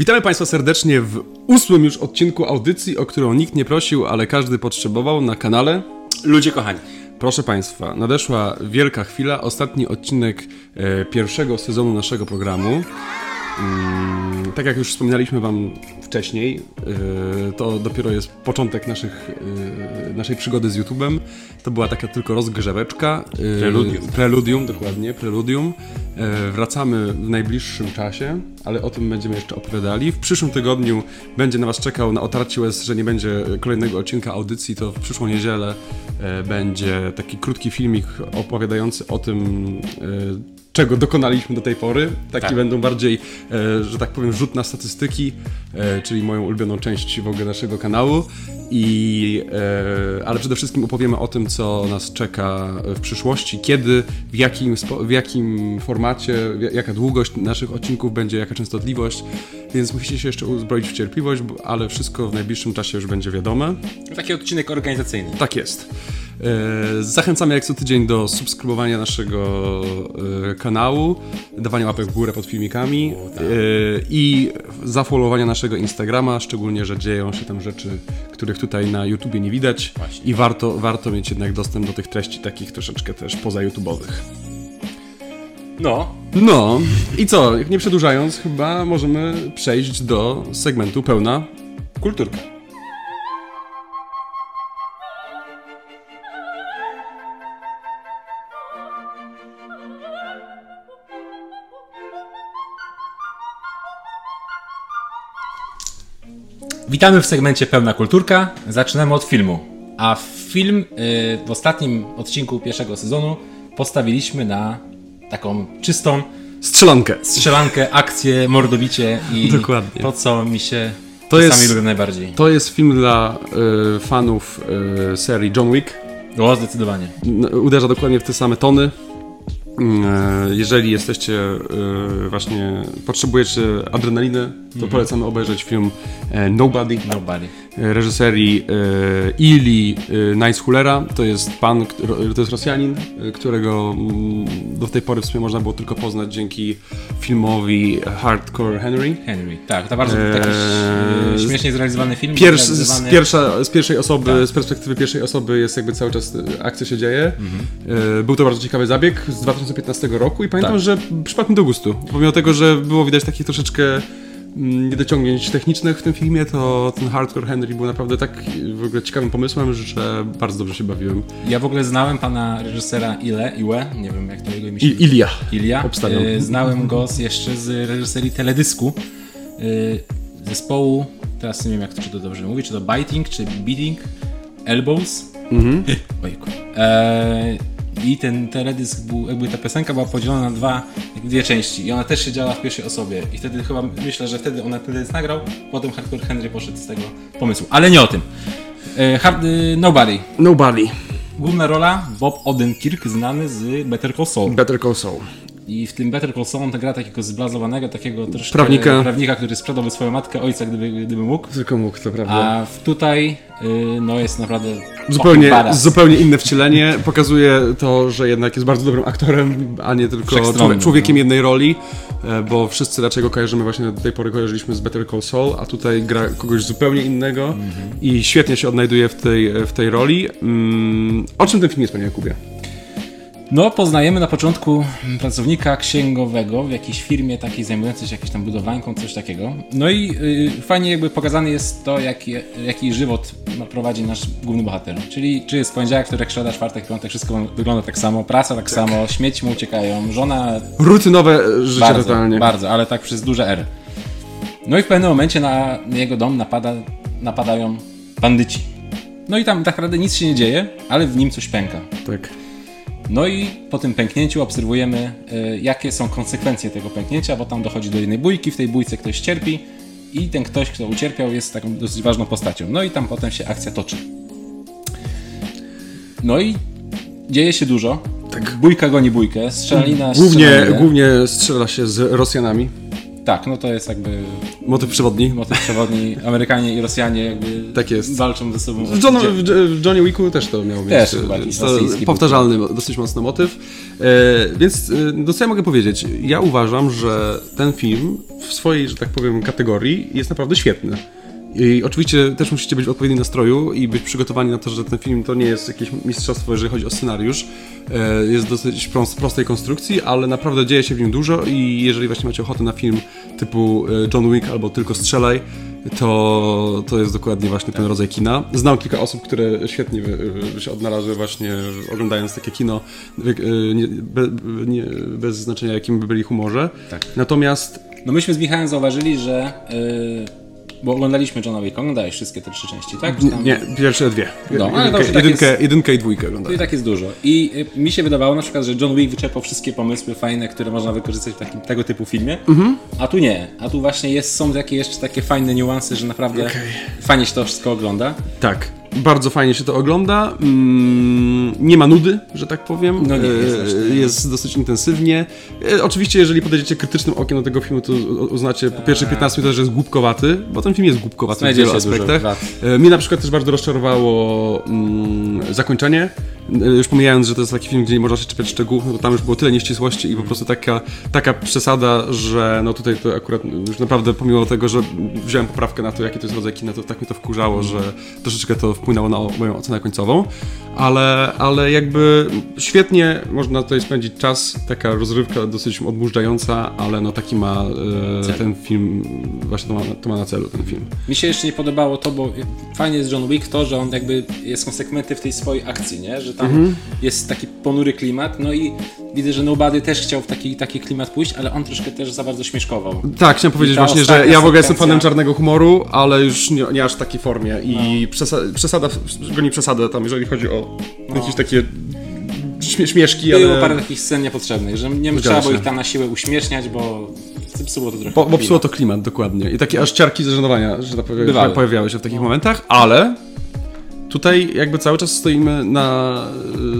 Witamy Państwa serdecznie w 8. już odcinku audycji, o którą nikt nie prosił, ale każdy potrzebował na kanale Ludzie Kochani. Proszę Państwa, nadeszła wielka chwila, ostatni odcinek pierwszego sezonu naszego programu. Tak jak już wspominaliśmy Wam wcześniej, to dopiero jest początek naszej przygody z YouTube'em. To była taka tylko rozgrzeweczka. Preludium, dokładnie, preludium. Wracamy w najbliższym czasie, ale o tym będziemy jeszcze opowiadali. W przyszłym tygodniu będzie na Was czekał na otarcie łez, że nie będzie kolejnego odcinka audycji, to w przyszłą niedzielę będzie taki krótki filmik opowiadający o tym, czego dokonaliśmy do tej pory. Taki będą bardziej, że tak powiem, rzut na statystyki, czyli moją ulubioną część w ogóle naszego kanału. Ale przede wszystkim opowiemy o tym, co nas czeka w przyszłości, kiedy, w jakim formacie, jaka długość naszych odcinków będzie, jaka częstotliwość. Więc musicie się jeszcze uzbroić w cierpliwość, ale wszystko w najbliższym czasie już będzie wiadome. Taki odcinek organizacyjny. Tak jest. Zachęcamy jak co tydzień do subskrybowania naszego kanału, dawania łapek w górę pod filmikami i zafollowowania naszego Instagrama, szczególnie, że dzieją się tam rzeczy, których tutaj na YouTubie nie widać. Właśnie. I warto mieć jednak dostęp do tych treści takich troszeczkę też poza YouTubeowych. No i co, nie przedłużając, chyba możemy przejść do segmentu Pełna Kulturka. Witamy w segmencie Pełna Kulturka. Zaczynamy od filmu. A film w ostatnim odcinku pierwszego sezonu postawiliśmy na taką czystą strzelankę, akcję, mordobicie i dokładnie. To, co mi się czasami lubi najbardziej. To jest film dla fanów serii John Wick. O, zdecydowanie. Uderza dokładnie w te same tony. Jeżeli jesteście właśnie, potrzebujecie adrenaliny, to polecamy obejrzeć film Nobody. Reżyserii Ili Naishullera. To jest Rosjanin, którego do tej pory w sumie można było tylko poznać dzięki filmowi Hardcore Henry. Tak, to bardzo taki śmiesznie zrealizowany film. Z perspektywy pierwszej osoby jest jakby cały czas akcja się dzieje. Był to bardzo ciekawy zabieg z 2015 roku i pamiętam, że przypadł mi do gustu. Pomimo tego, że było widać takich troszeczkę niedociągnięć technicznych w tym filmie, to ten Hardcore Henry był naprawdę tak w ogóle ciekawym pomysłem, że bardzo dobrze się bawiłem. Ja w ogóle znałem pana reżysera nie wiem jak to jego imię. Ilya. Znałem go jeszcze z reżyserii teledysku, zespołu, teraz nie wiem jak to, czy to dobrze mówi, czy to Biting, czy Beating, Elbows. Ojku. I ten teledysk był, jakby ta piosenka była podzielona na dwie części i ona też się działa w pierwszej osobie i wtedy chyba, myślę, że wtedy ona teledysk nagrał, potem Hardcore Henry poszedł z tego pomysłu, ale nie o tym. Nobody. Główna rola Bob Odenkirk, znany z Better Call Saul. I w tym Better Call Saul on gra takiego zblazowanego, takiego troszkę prawnika, który sprzedałby swoją matkę, ojca, gdyby mógł. Tylko mógł, to prawda. A tutaj jest naprawdę zupełnie inne wcielenie. Pokazuje to, że jednak jest bardzo dobrym aktorem, a nie tylko człowiekiem jednej roli, bo wszyscy raczej go kojarzymy, właśnie do tej pory kojarzyliśmy z Better Call Saul, a tutaj gra kogoś zupełnie innego i świetnie się odnajduje w tej roli. O czym ten film jest, panie Jakubie? Poznajemy na początku pracownika księgowego w jakiejś firmie takiej zajmującej się jakąś tam budowlanką, coś takiego. Fajnie jakby pokazany jest to, jaki żywot prowadzi nasz główny bohater. Czyli czy jest poniedziałek, wtorek, środa, czwartek, piątek, wszystko wygląda tak samo, praca tak samo, śmieci mu uciekają, żona... Rutynowe życie bardzo, totalnie. Bardzo, ale tak przez duże R. I w pewnym momencie na jego dom napadają bandyci. I tam tak naprawdę nic się nie dzieje, ale w nim coś pęka. Tak. I po tym pęknięciu obserwujemy, jakie są konsekwencje tego pęknięcia, bo tam dochodzi do jednej bójki, w tej bójce ktoś cierpi i ten ktoś, kto ucierpiał, jest taką dosyć ważną postacią. I tam potem się akcja toczy. I dzieje się dużo. Tak. Bójka goni bójkę, strzelanina. Głównie strzela się z Rosjanami. Tak, no to jest jakby... Motyw przewodni. Amerykanie i Rosjanie jakby tak jest. Walczą ze sobą. W Johnny Wicku też to miało miejsce. Powtarzalny dosyć mocno motyw. Więc do co ja mogę powiedzieć? Ja uważam, że ten film w swojej, że tak powiem, kategorii jest naprawdę świetny. I oczywiście też musicie być w odpowiednim nastroju i być przygotowani na to, że ten film to nie jest jakieś mistrzostwo, jeżeli chodzi o scenariusz. Jest dosyć prostej konstrukcji, ale naprawdę dzieje się w nim dużo i jeżeli właśnie macie ochotę na film typu John Wick albo Tylko strzelaj, to jest dokładnie właśnie ten rodzaj kina. Znam kilka osób, które świetnie się odnalazły właśnie oglądając takie kino bez znaczenia jakim by byli humorze. Tak. Natomiast... No myśmy z Michałem zauważyli, że... Bo oglądaliśmy Johna Wicka, oglądałeś wszystkie te trzy części, tak? Nie, pierwsze dwie. No, ale jedynkę i dwójkę oglądałem. I tak jest dużo. I mi się wydawało na przykład, że John Wick wyczerpał wszystkie pomysły fajne, które można wykorzystać w takim, tego typu filmie, a tu nie. A tu właśnie są jakieś jeszcze takie fajne niuanse, że naprawdę fajnie się to wszystko ogląda. Tak. Bardzo fajnie się to ogląda, nie ma nudy, że tak powiem, no nie, jest dosyć intensywnie. Oczywiście jeżeli podejdziecie krytycznym okiem do tego filmu, to uznacie po pierwszych 15 minutach, że jest głupkowaty, bo ten film jest głupkowaty w wielu aspektach. Mnie na przykład też bardzo rozczarowało zakończenie, już pomijając, że to jest taki film, gdzie nie można się czepiać szczegółów, no to tam już było tyle nieścisłości i po prostu taka przesada, że no tutaj to akurat już naprawdę pomimo tego, że wziąłem poprawkę na to, jakie to jest rodzaj kina, to tak mnie to wkurzało, że troszeczkę to wpłynęło na moją ocenę końcową, ale jakby świetnie można tutaj spędzić czas, taka rozrywka dosyć odmurzająca, ale no taki ma ten film, właśnie to ma na celu ten film. Mi się jeszcze nie podobało to, bo fajnie jest John Wick to, że on jakby jest konsekwentny w tej swojej akcji, nie? Że tam jest taki ponury klimat, no i widzę, że Nobody też chciał w taki klimat pójść, ale on troszkę też za bardzo śmieszkował. Tak, chciałem powiedzieć właśnie, że ja w ogóle jestem fanem czarnego humoru, ale już nie aż w takiej formie i goni przesadę tam, jeżeli chodzi o jakieś takie śmieszki, ale... Było parę takich scen niepotrzebnych, że nie trzeba było ich tam na siłę uśmieszniać, bo psuło to trochę klimat. Bo psuło to klimat, dokładnie. I takie aż ciarki zażenowania, że pojawiały się w takich momentach, ale... Tutaj jakby cały czas stoimy na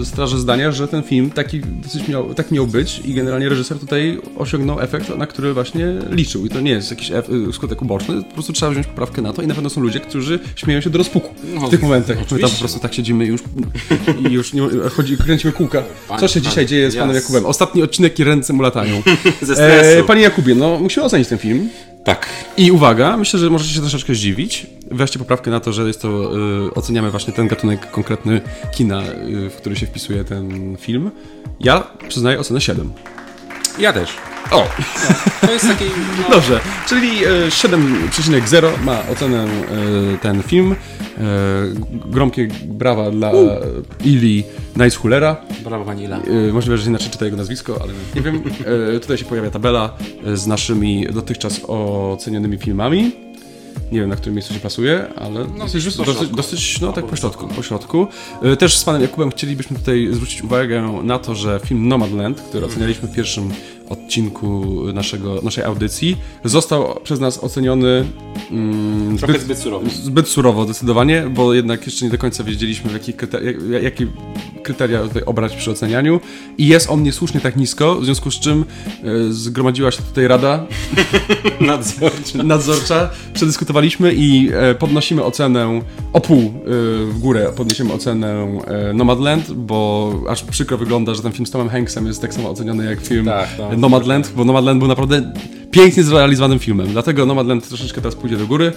straży zdania, że ten film tak miał być i generalnie reżyser tutaj osiągnął efekt, na który właśnie liczył. I to nie jest jakiś skutek uboczny, po prostu trzeba wziąć poprawkę na to i na pewno są ludzie, którzy śmieją się do rozpuku w tych momentach. My tam po prostu tak siedzimy i już kręcimy kółka. Co się dzisiaj dzieje z panem Jakubem? Ostatni odcinek i ręce mu latają. Ze stresu. Panie Jakubie, no musimy ocenić ten film. Tak. I uwaga, myślę, że możecie się troszeczkę zdziwić. Weźcie poprawkę na to, że jest to oceniamy właśnie ten gatunek konkretny kina, w który się wpisuje ten film. Ja przyznaję ocenę 7. Ja też. O! No, to jest taki... No... Dobrze, czyli 7,0 ma ocenę ten film. Gromkie brawa dla Ili Naishullera. Brawo pani Ila. Możliwe, że inaczej czyta jego nazwisko, ale nie wiem. Tutaj się pojawia tabela z naszymi dotychczas ocenionymi filmami. Nie wiem, na którym miejscu się pasuje, ale dosyć pośrodku. Też z panem Jakubem chcielibyśmy tutaj zwrócić uwagę na to, że film Nomadland, który ocenialiśmy w pierwszym odcinku naszej audycji, został przez nas oceniony zbyt surowo zdecydowanie, bo jednak jeszcze nie do końca wiedzieliśmy, jakie kryteria tutaj obrać przy ocenianiu i jest on niesłusznie tak nisko, w związku z czym zgromadziła się tutaj rada nadzorcza. Przedyskutowaliśmy i podnosimy ocenę o pół w górę, podniesiemy ocenę Nomadland, bo aż przykro wygląda, że ten film z Tomem Hanksem jest tak samo oceniony jak film Nomadland, bo Nomadland był naprawdę pięknie zrealizowanym filmem, dlatego Nomadland troszeczkę teraz pójdzie do góry.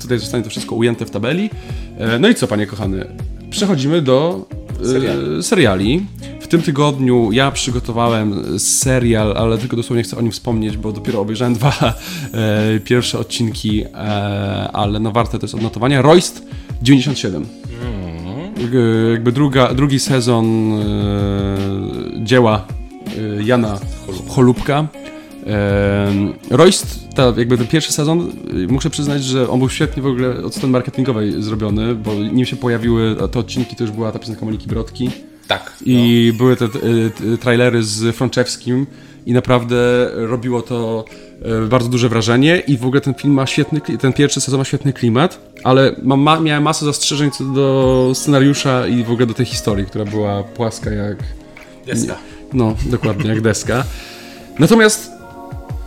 Tutaj zostanie to wszystko ujęte w tabeli. No i co, panie kochany, przechodzimy do seriali. W tym tygodniu ja przygotowałem serial, ale tylko dosłownie chcę o nim wspomnieć, bo dopiero obejrzałem dwa pierwsze odcinki, ale no warte to jest odnotowania. Rojst 97. Jakby drugi sezon dzieła Jana Holubka. Rojst, jakby ten pierwszy sezon, muszę przyznać, że on był świetnie w ogóle od strony marketingowej zrobiony, bo nim się pojawiły te odcinki, to już była ta piosenka Moniki Brodki. Tak. I były te trailery z Fronczewskim i naprawdę robiło to bardzo duże wrażenie i w ogóle ten film ma świetny, ten pierwszy sezon ma świetny klimat, ale miałem masę zastrzeżeń co do scenariusza i w ogóle do tej historii, która była płaska jak... Deska. No, dokładnie, jak deska. Natomiast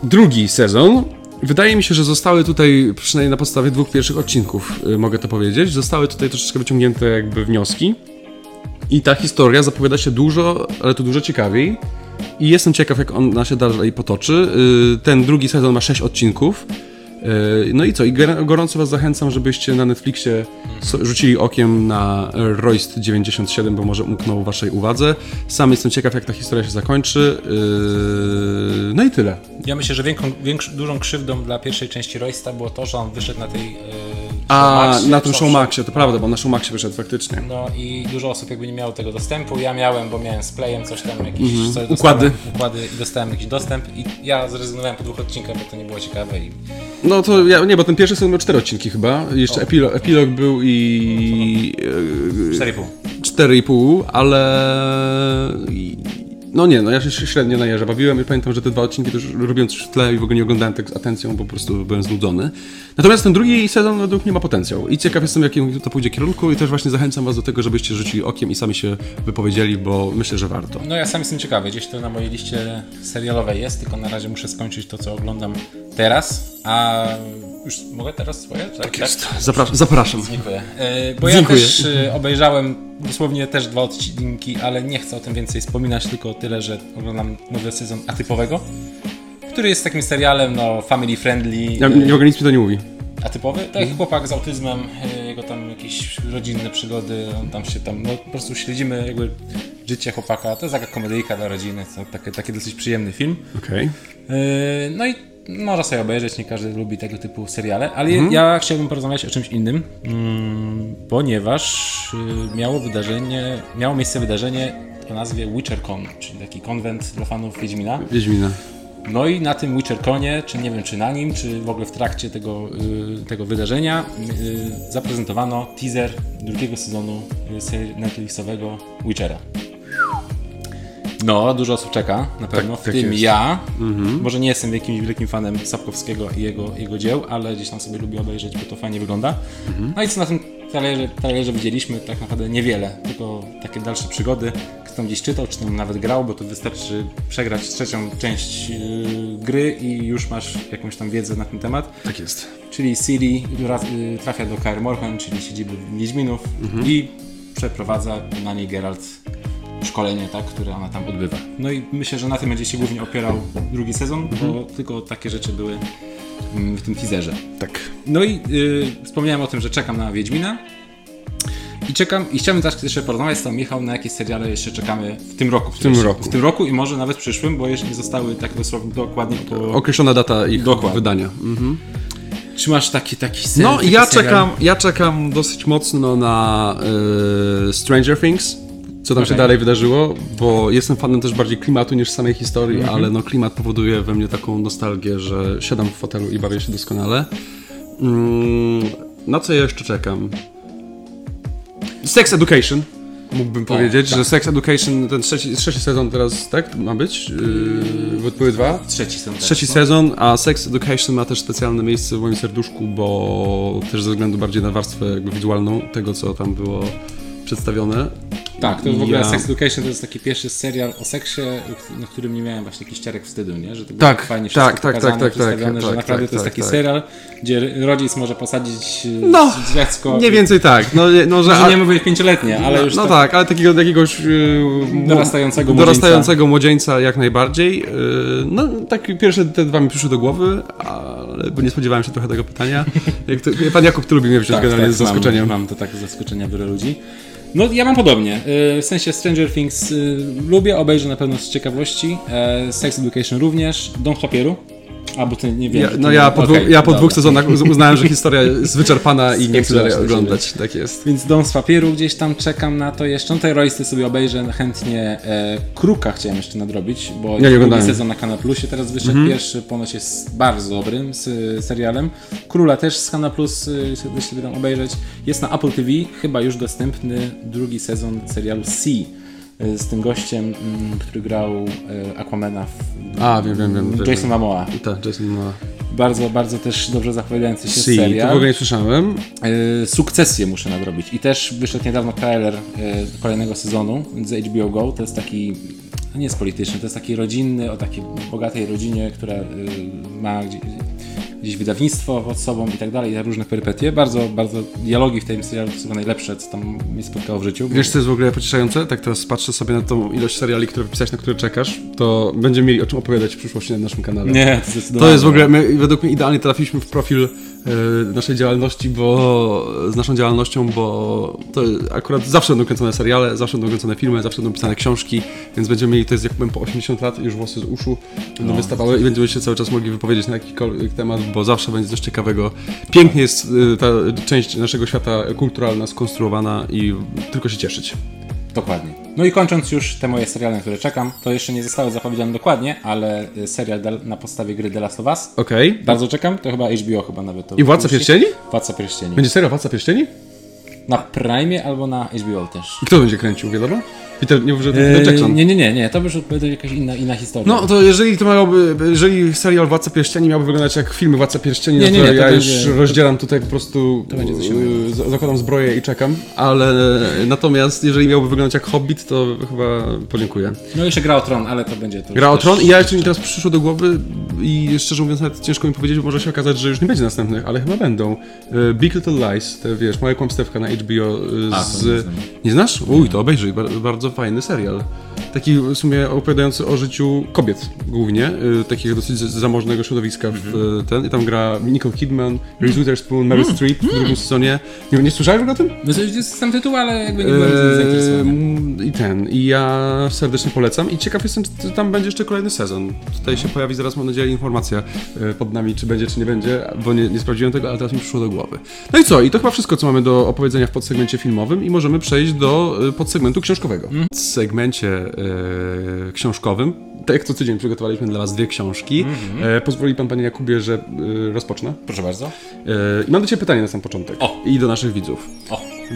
drugi sezon. Wydaje mi się, że zostały tutaj, przynajmniej na podstawie dwóch pierwszych odcinków, mogę to powiedzieć, zostały tutaj troszeczkę wyciągnięte jakby wnioski. I ta historia zapowiada się dużo, ale to dużo ciekawiej. I jestem ciekaw, jak ona się dalej potoczy. Ten drugi sezon ma 6 odcinków. No i co? I gorąco was zachęcam, żebyście na Netflixie rzucili okiem na Rojst 97, bo może umknął waszej uwadze. Sam jestem ciekaw, jak ta historia się zakończy. No i tyle. Ja myślę, że dużą krzywdą dla pierwszej części Rojsta było to, że on wyszedł na tej Showmaxie, na tym Showmaxie, to prawda, bo na Showmaxie wyszedł faktycznie. No i dużo osób jakby nie miało tego dostępu. Ja miałem, bo miałem z Playem coś tam, jakieś układy i dostałem jakiś dostęp i ja zrezygnowałem po 2 odcinkach, bo to nie było ciekawe i... No to ja, nie, bo ten pierwszy sezon miał 4 odcinki chyba, jeszcze epilog był i... 4,5, ale... No nie, no ja się średnio na jeża bawiłem i pamiętam, że te 2 odcinki też robiłem coś w tle i w ogóle nie oglądałem tak z atencją, bo po prostu byłem znudzony. Natomiast ten drugi sezon według mnie ma potencjał i ciekaw jestem, w jakim to pójdzie kierunku i też właśnie zachęcam was do tego, żebyście rzucili okiem i sami się wypowiedzieli, bo myślę, że warto. No ja sam jestem ciekawy, gdzieś to na mojej liście serialowej jest, tylko na razie muszę skończyć to, co oglądam teraz, a... Już mogę teraz swoje? Tak jest. Tak? Zapraszam. Dziękuję. Bo dziękuję. Ja też obejrzałem dosłownie też 2 odcinki, ale nie chcę o tym więcej wspominać, tylko tyle, że oglądam nowy sezon Atypowego, który jest takim serialem, no, family friendly. Ja, nie mogę, nic mi to nie mówi. Atypowy? Tak, chłopak z autyzmem, jego tam jakieś rodzinne przygody, on tam się tam, no po prostu śledzimy jakby życie chłopaka. To jest taka komedyjka dla rodziny, taki dosyć przyjemny film. Okej. No i można sobie obejrzeć, nie każdy lubi tego typu seriale, ale ja chciałbym porozmawiać o czymś innym, ponieważ miało miejsce wydarzenie o nazwie WitcherCon, czyli taki konwent dla fanów Wiedźmina. No i na tym WitcherConie, czy nie wiem, czy na nim, czy w ogóle w trakcie tego wydarzenia zaprezentowano teaser drugiego sezonu Netflixowego Witchera. No, dużo osób czeka, na pewno, tak, w tym jest. Ja, może nie jestem jakimś wielkim fanem Sapkowskiego i jego dzieł, ale gdzieś tam sobie lubię obejrzeć, bo to fajnie wygląda. No i co na tym talerze widzieliśmy, tak naprawdę niewiele, tylko takie dalsze przygody, kto tam gdzieś czytał, czy tam nawet grał, bo to wystarczy przegrać 3. część gry i już masz jakąś tam wiedzę na ten temat. Tak jest. Czyli Ciri trafia do Kaer Morhen, czyli siedziby Wiedźminów i przeprowadza na niej Geralt szkolenie, tak, które ona tam odbywa. No i myślę, że na tym będzie się głównie opierał drugi sezon, bo tylko takie rzeczy były w tym teaserze. Tak. No i wspomniałem o tym, że czekam na Wiedźmina i czekam, i chciałbym też jeszcze porozmawiać z tobą, Michał, na jakie seriale jeszcze czekamy w tym roku. W tym roku i może nawet w przyszłym, bo jeszcze nie zostały tak dosłownie dokładnie określona data ich wydania. Czy masz taki serial? No, ja czekam dosyć mocno na Stranger Things. Co tam się dalej wydarzyło, bo jestem fanem też bardziej klimatu niż samej historii, ale no klimat powoduje we mnie taką nostalgię, że siadam w fotelu i bawię się doskonale. Na co ja jeszcze czekam? Sex Education. Mógłbym powiedzieć, że Sex Education, ten trzeci sezon teraz, tak, ma być? Były 2? Trzeci sezon, a Sex Education ma też specjalne miejsce w moim serduszku, bo też ze względu bardziej na warstwę jakby wizualną tego, co tam było przedstawione. Tak, to w ogóle Sex Education to jest taki pierwszy serial o seksie, na którym nie miałem właśnie jakiś ciarek wstydu, nie? Że to było fajnie wszystko pokazane, przedstawione, że naprawdę to jest taki serial, gdzie rodzic może posadzić dziecko. Mniej więcej tak. No, że nie mówię 5-letnie, ale już tak, ale takiego jakiegoś dorastającego młodzieńca jak najbardziej. No tak, pierwsze te 2 mi przyszły do głowy, ale bo nie spodziewałem się trochę tego pytania. Pan Jakub, ty lubi mnie wziąć generalnie z zaskoczeniem. Mam to tak z zaskoczenia wielu ludzi. No ja mam podobnie, w sensie Stranger Things lubię, obejrzę na pewno z ciekawości, Sex Education również, Dom Papieru, albo ty nie wiem. Po 2 sezonach uznałem, że historia jest wyczerpana i nie chcę dalej oglądać, tak jest. Więc Dom z Papieru gdzieś tam czekam na to jeszcze, no te Roisty sobie obejrzę chętnie, Kruka chciałem jeszcze nadrobić, bo ja drugi sezon na Kana Plusie teraz wyszedł, pierwszy ponoć jest bardzo dobrym serialem. Króla też z Kana Plus sobie tam obejrzeć. Jest na Apple TV chyba już dostępny drugi sezon serialu C. Z tym gościem, który grał Aquamana wiem. Jason Momoa. Tak, Jason Momoa. Bardzo, bardzo też dobrze zapowiadający się serial. To w ogóle nie słyszałem. Sukcesję muszę nadrobić. I też wyszedł niedawno trailer kolejnego sezonu z HBO Go. To jest taki to nie jest polityczny, to jest taki rodzinny, o takiej bogatej rodzinie, która ma gdzieś wydawnictwo pod sobą i tak dalej, i różne perypetie. Bardzo, bardzo dialogi w tym serialu to są najlepsze, co tam mnie spotkało w życiu. Wiesz, co jest w ogóle pocieszające? Tak teraz patrzę sobie na tą ilość seriali, które wypisałeś, na które czekasz, to będziemy mieli o czym opowiadać w przyszłości na naszym kanale. Nie, to jest w ogóle, my, według mnie idealnie trafiliśmy w profil naszej działalności, bo to akurat zawsze będą kręcone seriale, zawsze będą kręcone filmy, zawsze będą pisane książki, więc będziemy mieli, to jest jak powiem po 80 lat, już włosy z uszu będą wystawały i będziemy się cały czas mogli wypowiedzieć na jakikolwiek temat, bo zawsze będzie coś ciekawego. Pięknie jest ta część naszego świata kulturalna skonstruowana i tylko się cieszyć. Dokładnie. No i kończąc już te moje seriale, na które czekam, to jeszcze nie zostały zapowiedziane dokładnie, ale serial na podstawie gry The Last of Us. Okej. Okay. Bardzo czekam, to chyba HBO chyba nawet to. I Władca Pierścieni? Władca Pierścieni. Będzie serial Władca Pierścieni? Na Prime albo na HBO też. I kto będzie kręcił, wiadomo? Peter, nie mów, że Peter Jackson. Nie, to by już jakaś inna historia. No to jeżeli serial Władca Pierścieni miałby wyglądać jak filmy Władca Pierścieni, to ja już rozdzielam tutaj po prostu, zakładam zbroję i czekam, ale natomiast jeżeli miałby wyglądać jak Hobbit, to chyba podziękuję. No i jeszcze Gra o Tron, ale to będzie... Gra o Tron i ja jeszcze mi teraz przyszło do głowy i szczerze mówiąc nawet ciężko mi powiedzieć, bo może się okazać, że już nie będzie następnych, ale chyba będą. Big Little Lies, te wiesz, małe kłamstewka na HBO z... Nie znasz? Uj, to obejrzyj, bardzo fajny serial. Taki w sumie opowiadający o życiu kobiet głównie, takiego dosyć zamożnego środowiska i tam gra Nicole Kidman, Reese Witherspoon, Meryl Streep w drugim sezonie. Nie słyszałeś o tym? No to jest sam tytuł, ale jakby nie byłem zainteresowany. I ja serdecznie polecam i ciekaw jestem, czy tam będzie jeszcze kolejny sezon. Tutaj się pojawi zaraz, mam nadzieję, informacja pod nami, czy będzie, czy nie będzie, bo nie sprawdziłem tego, ale teraz mi przyszło do głowy. No i co? I to chyba wszystko, co mamy do opowiedzenia w podsegmencie filmowym i możemy przejść do podsegmentu książkowego. W segmencie książkowym, tak jak co tydzień przygotowaliśmy dla Was dwie książki. Pozwoli Pan, Panie Jakubie, że rozpocznę? Proszę bardzo. I mam do Ciebie pytanie na sam początek. I do naszych widzów.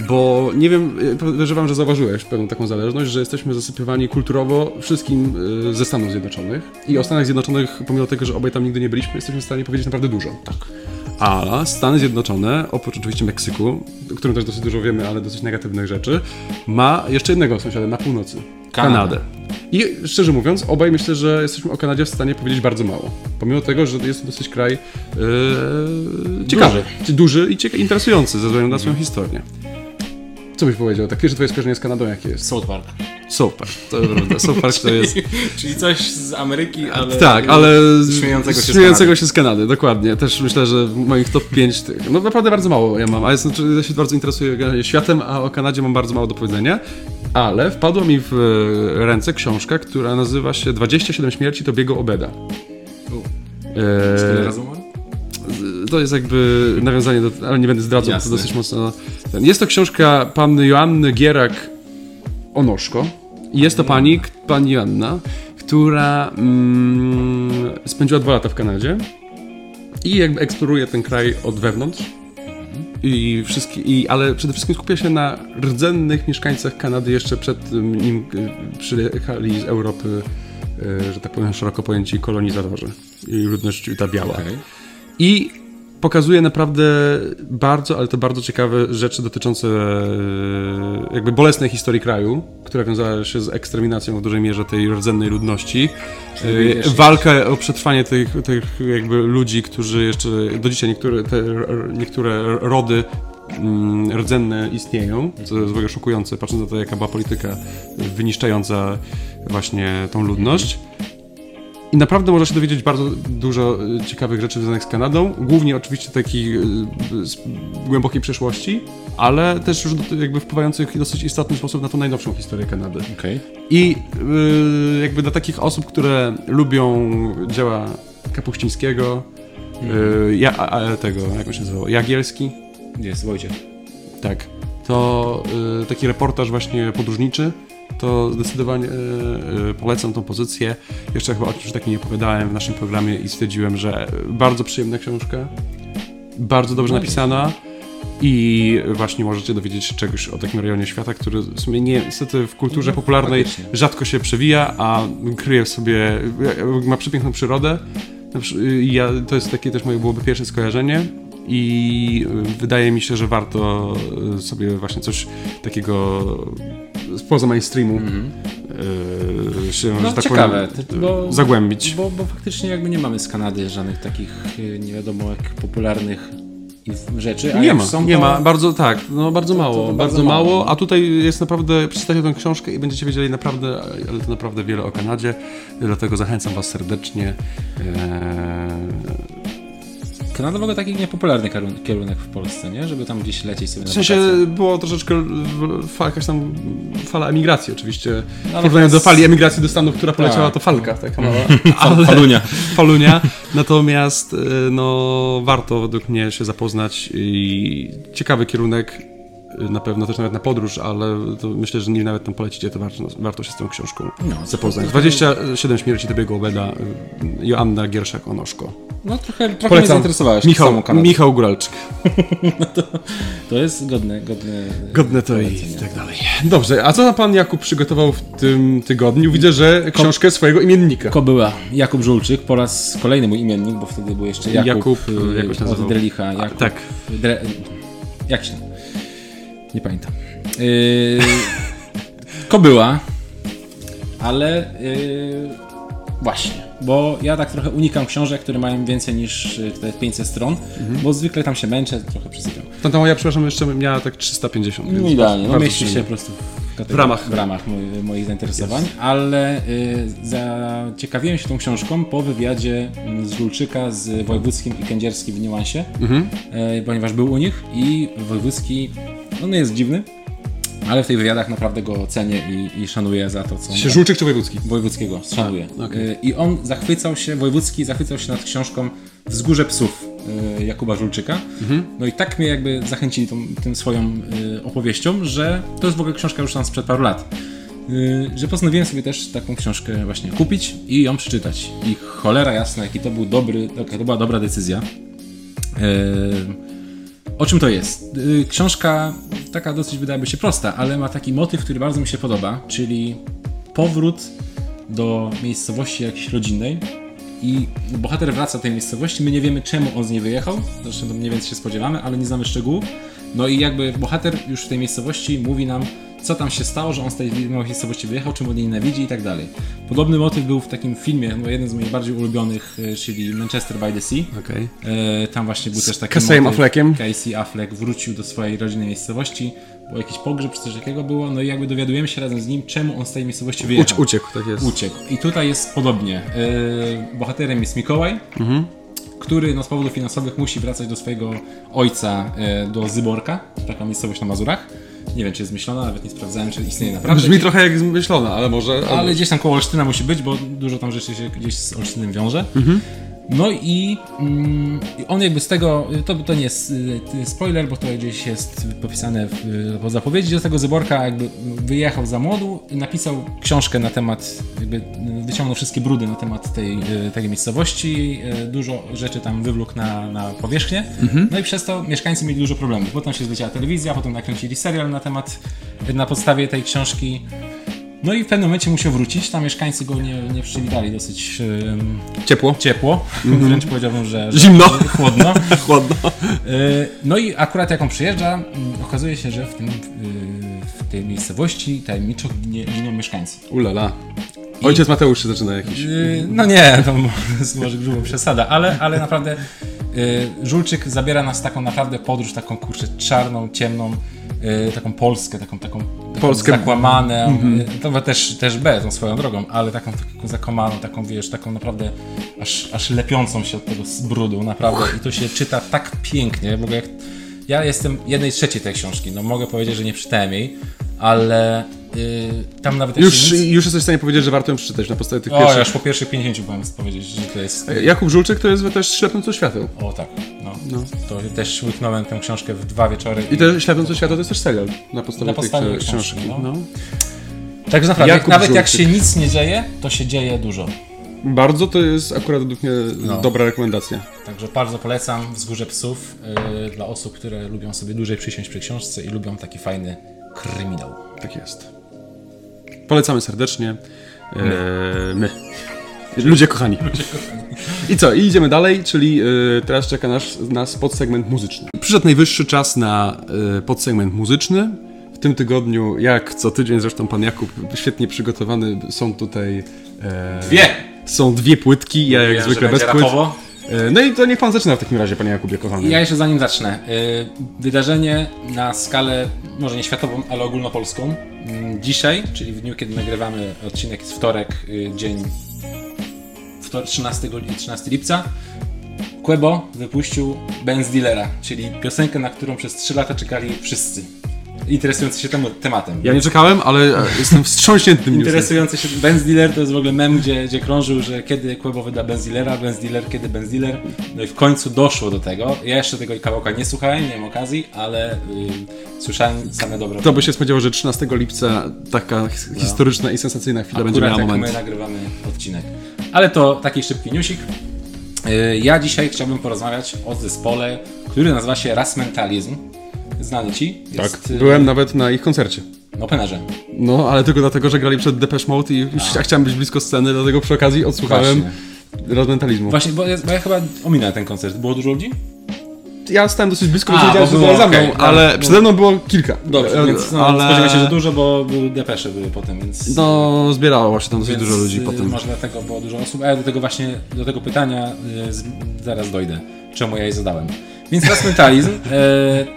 Bo nie wiem, podejrzewam, że zauważyłeś pewną taką zależność, że jesteśmy zasypywani kulturowo wszystkim ze Stanów Zjednoczonych. I o Stanach Zjednoczonych, pomimo tego, że obaj tam nigdy nie byliśmy, jesteśmy w stanie powiedzieć naprawdę dużo. Tak. Ale Stany Zjednoczone, oprócz oczywiście Meksyku, o którym też dosyć dużo wiemy, ale dosyć negatywnych rzeczy, ma jeszcze jednego sąsiada na północy. Kanadę. I szczerze mówiąc, obaj myślę, że jesteśmy o Kanadzie w stanie powiedzieć bardzo mało. Pomimo tego, że jest to dosyć kraj ciekawy, duży i interesujący ze względu na swoją historię. Co byś powiedział? Tak, że twoje skojarzenie z Kanadą jakie jest? South Park, to prawda. South Park to jest... Czyli coś z Ameryki, ale... Tak, ale śmiejącego się z Kanady. Dokładnie. Też myślę, że w moich top 5... No naprawdę bardzo mało ja mam, a ja się bardzo interesuję światem, a o Kanadzie mam bardzo mało do powiedzenia. Ale wpadła mi w ręce książka, która nazywa się 27 śmierci Tobiego Obeda. To jest jakby nawiązanie do... Ale nie będę zdradzał, to dosyć mocno... Jest to książka panny Joanny Gierak Onoszko. I jest to pani Joanna, która spędziła 2 lata w Kanadzie i jakby eksploruje ten kraj od wewnątrz. Ale przede wszystkim skupia się na rdzennych mieszkańcach Kanady jeszcze przed nim przyjechali z Europy, że tak powiem, szeroko pojęci kolonizatorzy i ludność ta biała. Okay. I pokazuje naprawdę bardzo, ale to bardzo ciekawe rzeczy dotyczące jakby bolesnej historii kraju, która wiązała się z eksterminacją w dużej mierze tej rdzennej ludności. Walkę o przetrwanie tych jakby ludzi, którzy jeszcze do dzisiaj niektóre rody rdzenne istnieją, co jest w ogóle szokujące, patrząc na to, jaka była polityka wyniszczająca właśnie tą ludność. I naprawdę można się dowiedzieć bardzo dużo ciekawych rzeczy związanych z Kanadą, głównie oczywiście takiej głębokiej przeszłości, ale też już jakby wpływających w dosyć istotny sposób na tą najnowszą historię Kanady. Okay. I jakby dla takich osób, które lubią dzieła Kapuścińskiego, jak on się nazywał, Jagielski. Jest, Wojciech. Tak. To taki reportaż właśnie podróżniczy, to zdecydowanie polecam tą pozycję. Jeszcze chyba o czymś takim nie opowiadałem w naszym programie i stwierdziłem, że bardzo przyjemna książka, bardzo dobrze napisana i właśnie możecie dowiedzieć się czegoś o takim rejonie świata, który w sumie niestety w kulturze popularnej rzadko się przewija, a kryje w sobie, ma przepiękną przyrodę. To jest takie też moje byłoby pierwsze skojarzenie. I wydaje mi się, że warto sobie właśnie coś takiego spoza mainstreamu się, no, że tak ciekawe, powiem, bo, zagłębić. Bo faktycznie jakby nie mamy z Kanady żadnych takich nie wiadomo jak popularnych rzeczy, a nie ma, są, nie to... ma, bardzo tak, no bardzo to, mało, to bardzo mało, a tutaj jest naprawdę, przeczytajcie tę książkę i będziecie wiedzieli naprawdę, ale to naprawdę wiele o Kanadzie, dlatego zachęcam was serdecznie. Kanada w ogóle taki niepopularny kierunek w Polsce, nie? Żeby tam gdzieś lecieć sobie na wakacje. W sensie było troszeczkę jakaś tam fala emigracji oczywiście. W porównaniu do fali emigracji do Stanów, która poleciała, to falka taka mała. Falunia. Natomiast no, warto według mnie się zapoznać i ciekawy kierunek na pewno też nawet na podróż, ale to myślę, że nie nawet tam polecicie, to warto się z tą książką zapoznać. 27 śmierci Tobiego Obeda, Joanna Gierszak-Onoszko. No trochę mnie zainteresowałeś samą Kanadą. Michał Góralczyk. No to jest godne to i tak dalej. Dobrze, a co pan Jakub przygotował w tym tygodniu? Widzę, że książkę swojego imiennika. Kobyła. Jakub Żulczyk, po raz kolejny mój imiennik, bo wtedy był jeszcze Jakub od Drelicha. Tak. Jak się? Nie pamiętam. Kobyła, ale właśnie, bo ja tak trochę unikam książek, które mają więcej niż 500 stron, bo zwykle tam się męczę, trochę przesypiam. Tamta moja, przepraszam, jeszcze miała tak 350. Więc idealnie, no mieści się po prostu w ramach moich zainteresowań, ale zaciekawiłem się tą książką po wywiadzie z Żulczyka z Wojewódzkim i Kędzierskim w Niuansie, ponieważ był u nich i Wojewódzki no jest dziwny, ale w tych wywiadach naprawdę go cenię i szanuję za to, co... Żulczyk czy Wojewódzki? Wojewódzkiego szanuję. Okay. I on Wojewódzki zachwycał się nad książką Wzgórze psów Jakuba Żulczyka. No i tak mnie jakby zachęcili tym swoją opowieścią, że to jest w ogóle książka już tam sprzed paru lat. Że postanowiłem sobie też taką książkę właśnie kupić i ją przeczytać. I cholera jasna, jaka to była dobra decyzja. O czym to jest? Książka taka dosyć wydaje się prosta, ale ma taki motyw, który bardzo mi się podoba, czyli powrót do miejscowości jakiejś rodzinnej i bohater wraca do tej miejscowości, my nie wiemy czemu on z niej wyjechał, zresztą to mniej więcej się spodziewamy, ale nie znamy szczegółów. No i jakby bohater już w tej miejscowości mówi nam, co tam się stało, że on z tej miejscowości wyjechał, czym on jej nienawidzi i tak dalej. Podobny motyw był w takim filmie, no jeden z moich bardziej ulubionych, czyli Manchester by the Sea. Okay. Tam właśnie był też taki Casey'em Affleckiem. Casey Affleck wrócił do swojej rodzinnej miejscowości, był jakiś pogrzeb czy coś takiego było, no i jakby dowiadujemy się razem z nim, czemu on z tej miejscowości wyjechał. Uciekł, tak jest. Uciekł. I tutaj jest podobnie. Bohaterem jest Mikołaj, który no, z powodów finansowych musi wracać do swojego ojca, do Zyborka, taka miejscowość na Mazurach. Nie wiem, czy jest zmyślona, nawet nie sprawdzałem, czy istnieje naprawdę. Brzmi trochę jak zmyślona, ale może... Ale gdzieś tam koło Olsztyna musi być, bo dużo tam rzeczy się gdzieś z Olsztynem wiąże. No i on jakby z tego... To nie jest spoiler, bo to gdzieś jest popisane po zapowiedzi. Do tego Zyborka jakby wyjechał za młodu i napisał książkę na temat... Jakby wyciągnął wszystkie brudy na temat tej miejscowości. Dużo rzeczy tam wywlókł na powierzchnię. No i przez to mieszkańcy mieli dużo problemów. Potem się zleciała telewizja, potem nakręcili serial na podstawie tej książki. No i w pewnym momencie musiał wrócić, tam mieszkańcy go nie przywitali dosyć... Ciepło. Wręcz powiedziałbym, że zimno. Chłodno. Chłodno. No i akurat jak on przyjeżdża, okazuje się, że w tej miejscowości tajemniczo giną mieszkańcy. Ulala. Ojciec Mateusz się zaczyna jakiś... No nie, to może grubą przesada, ale naprawdę Żulczyk zabiera nas taką naprawdę podróż, taką kurczę czarną, ciemną, taką Polskę, taką Polskę zakłamaną, to też B, tą swoją drogą, ale taką zakłamaną, taką wiesz, taką naprawdę aż lepiącą się od tego brudu, naprawdę i to się czyta tak pięknie, w ogóle jak... Ja jestem 1/3 tej książki, no mogę powiedzieć, że nie czytałem jej, ale tam nawet... Już jesteś w stanie powiedzieć, że warto ją przeczytać na podstawie tych pierwszych... aż po pierwszych 50 byłem powiedzieć, że to jest... Jakub Żulczyk to jest też Ślepnąc od świateł. O tak, no. To też łyknąłem tę książkę w 2 wieczory. I to Ślepnąc od świateł to jest też serial na podstawie tej książki. No. Także naprawdę, jak się nic nie dzieje, to się dzieje dużo. Bardzo to jest akurat według mnie dobra rekomendacja. Także bardzo polecam Wzgórze psów dla osób, które lubią sobie dłużej przysiąść przy książce i lubią taki fajny kryminał. Tak jest. Polecamy serdecznie. My. Ludzie kochani. I co? I idziemy dalej, czyli teraz czeka nas podsegment muzyczny. Przyszedł najwyższy czas na podsegment muzyczny. W W tym tygodniu, jak co tydzień, zresztą pan Jakub świetnie przygotowany, są tutaj... Dwie! Są dwie płytki, ja jak zwykle bez płyt. Rapowo. No i to niech pan zaczyna w takim razie, panie Jakubie, kochany. Ja jeszcze zanim zacznę. Wydarzenie na skalę, może nie światową, ale ogólnopolską. Dzisiaj, czyli w dniu, kiedy nagrywamy odcinek, jest wtorek, dzień 13 lipca, Quebo wypuścił Benz Dealera, czyli piosenkę, na którą przez 3 lata czekali wszyscy interesujący się tematem. Ja nie czekałem, ale jestem wstrząśnięty tym interesujący newsem. Się Benz Dealer to jest w ogóle mem, gdzie krążył, że kiedy Quebo wyda Benz Dealera, Benz Dealer, kiedy Benz Dealer. No i w końcu doszło do tego. Ja jeszcze tego kawałka nie słuchałem, nie miałem okazji, ale słyszałem same dobre. Kto by się spodziewał, że 13 lipca taka historyczna i sensacyjna chwila akurat będzie miała moment. My nagrywamy odcinek. Ale to taki szybki newsik. Ja dzisiaj chciałbym porozmawiać o zespole, który nazywa się Rasmentalizm. Znany ci? Jest... Tak, byłem nawet na ich koncercie. No, plenerze. No, ale tylko dlatego, że grali przed Depeche Mode i chciałem być blisko sceny, dlatego przy okazji odsłuchałem Rasmentalizmu. Właśnie, bo ja chyba ominąłem ten koncert. Było dużo ludzi? Ja stałem dosyć blisko, bo było za mną, ale przede mną było kilka. Dobrze, więc spodziewałem się, że dużo, bo były Depesze były potem, więc... No, zbierało się tam dosyć dużo ludzi potem. Może dlatego było dużo osób, a ja do tego pytania zaraz dojdę, czemu ja je zadałem. Więc Rasmentalizm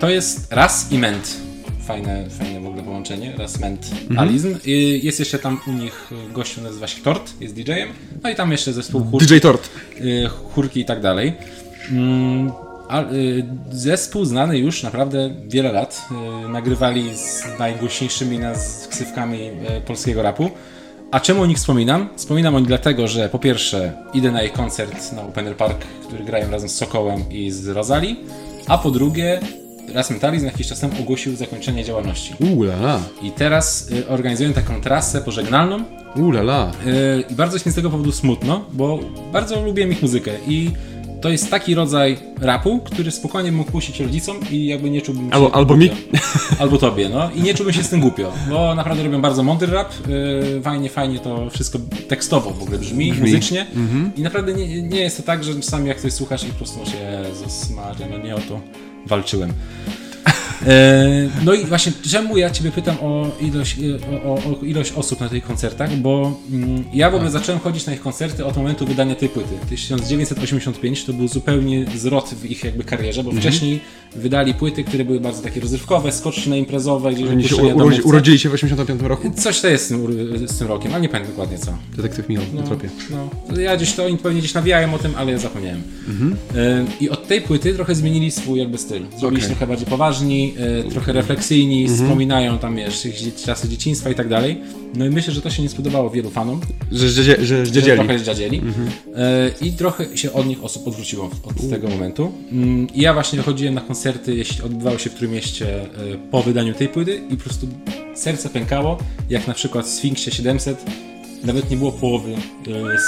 to jest ras i ment. Fajne w ogóle połączenie, Rasmentalizm. Jest jeszcze tam u nich gościu, nazywa się Tort, jest DJ-em. No i tam jeszcze zespół DJ Tort. Chórki i tak dalej. Zespół znany już naprawdę wiele lat. Nagrywali z najgłośniejszymi ksywkami polskiego rapu. A czemu o nich wspominam? Wspominam o nich dlatego, że po pierwsze idę na ich koncert na Open Air Park, który grają razem z Sokołem i z Rozali, a po drugie Rasmentalizm jakiś czas temu ogłosił zakończenie działalności. Ulala. I teraz organizują taką trasę pożegnalną. Ulala. I bardzo jest mi z tego powodu smutno, bo bardzo lubię ich muzykę i to jest taki rodzaj rapu, który spokojnie mógł puścić rodzicom i jakby nie czułbym się albo mi. Albo tobie, no. I nie czułbym się z tym głupio, bo naprawdę robią bardzo mądry rap. Fajnie to wszystko tekstowo w ogóle brzmi. Muzycznie. I naprawdę nie jest to tak, że czasami jak coś słuchasz i po prostu masz, Jezus Maria, no nie o to walczyłem. No i właśnie, czemu ja ciebie pytam o ilość osób na tych koncertach, bo ja w ogóle zacząłem chodzić na ich koncerty od momentu wydania tej płyty. 1985 to był zupełnie zwrot w ich jakby karierze, bo wcześniej wydali płyty, które były bardzo takie rozrywkowe, skoczne, imprezowe. Gdzieś oni się urodzili się w 85 roku? Coś to jest z tym rokiem, ale nie pamiętam dokładnie co. Detektyw Michał na tropie. No, ja gdzieś to, oni pewnie gdzieś nawijałem o tym, ale ja zapomniałem. I od tej płyty trochę zmienili swój jakby styl. Zrobili się trochę bardziej poważni, trochę refleksyjni, wspominają tam ich czasy dzieciństwa i tak dalej. No i myślę, że to się nie spodobało wielu fanom. Że zdziadzieli. I trochę się od nich osób odwróciło od tego momentu. I ja właśnie chodziłem na koncerty, jeśli odbywały się w Trójmieście po wydaniu tej płyty i po prostu serce pękało, jak na przykład w Sfinksie 700 nawet nie było połowy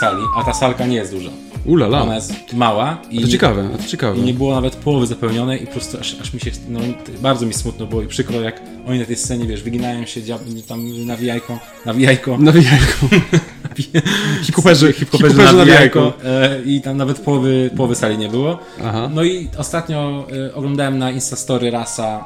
sali, a ta salka nie jest duża. Ulala. Ona jest mała i to ciekawe. I nie było nawet połowy zapełnionej i po prostu aż mi się, no, bardzo mi smutno było i przykro, jak oni na tej scenie, wiesz, wyginają się, tam nawijajko. Hip-hoperzy nawijajko. I tam nawet połowy sali nie było. Aha. No i ostatnio oglądałem na Instastory Rasa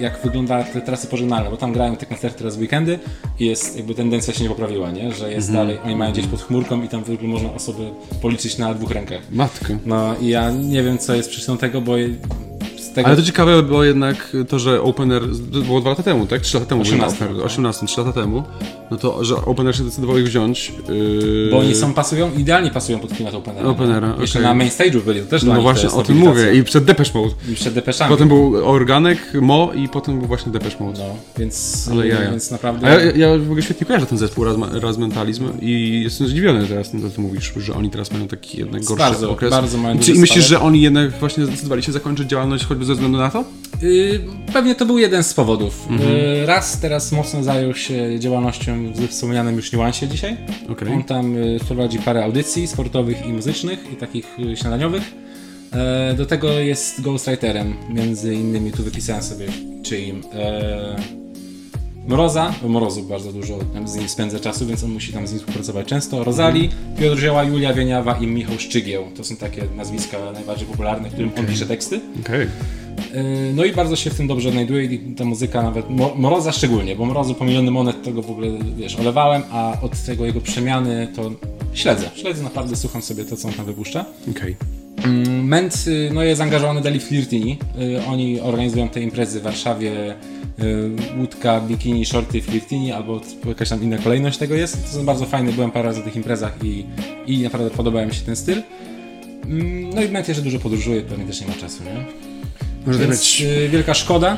jak wygląda te trasy pożegnalne, bo tam grają te koncerty raz w weekendy i jest jakby tendencja się nie poprawiła, nie? Że jest dalej, oni mają gdzieś pod chmurką i tam w ogóle można osoby policzyć na 2 rękach. Matkę. No i ja nie wiem, co jest przyczyną tego, bo z tego... Ale to ciekawe, bo jednak to, że Open Air było 2 lata temu, tak? 3 lata temu. 3 lata temu. No to, że Open Air się decydował ich wziąć. Bo oni idealnie pasują pod klimat Open Air. Jeszcze na main stage'u byli, to też dla nich. No właśnie, o tym mówię. I przed Depeche Mode. I przed Depeche'ami. Potem był Organek, Mo i potem był właśnie Depeche Mode. No, więc... Ale więc naprawdę... Ja w ogóle świetnie kojarzę ten zespół Rasmentalizm i jestem zdziwiony teraz, co ty mówisz, że oni teraz mają taki jednak gorszy okres. Bardzo mają. Czy myślisz, że oni jednak właśnie zdecydowali się zakończyć działalność choćby ze względu na to? Pewnie to był jeden z powodów. Raz teraz mocno zajął się działalnością ze wspomnianym już Niuansie dzisiaj. Okay. On tam prowadzi parę audycji sportowych i muzycznych i takich śniadaniowych. Do tego jest ghostwriterem, między innymi tu wypisałem sobie czyim Mroza, bo Mrozu bardzo dużo z nim spędza czasu, więc on musi tam z nim współpracować często. Rozali, Piotr Zioła, Julia Wieniawa i Michał Szczygieł. To są takie nazwiska najbardziej popularne, którym on pisze teksty. No i bardzo się w tym dobrze odnajduje i ta muzyka nawet, Mroza szczególnie, bo Mrozu Pomiliony Monet tego w ogóle, wiesz, olewałem, a od tego jego przemiany to śledzę naprawdę, słucham sobie to, co on tam wypuszcza. Okej. Ment no, jest zaangażowany dalej w flirtini. Oni organizują te imprezy w Warszawie, łódka, bikini, shorty, flirtini, albo jakaś tam inna kolejność tego jest. To są bardzo fajne, byłem parę razy w tych imprezach i naprawdę podobał mi się ten styl. No i Ment jeszcze dużo podróżuje, pewnie też nie ma czasu, nie? Może być wielka szkoda,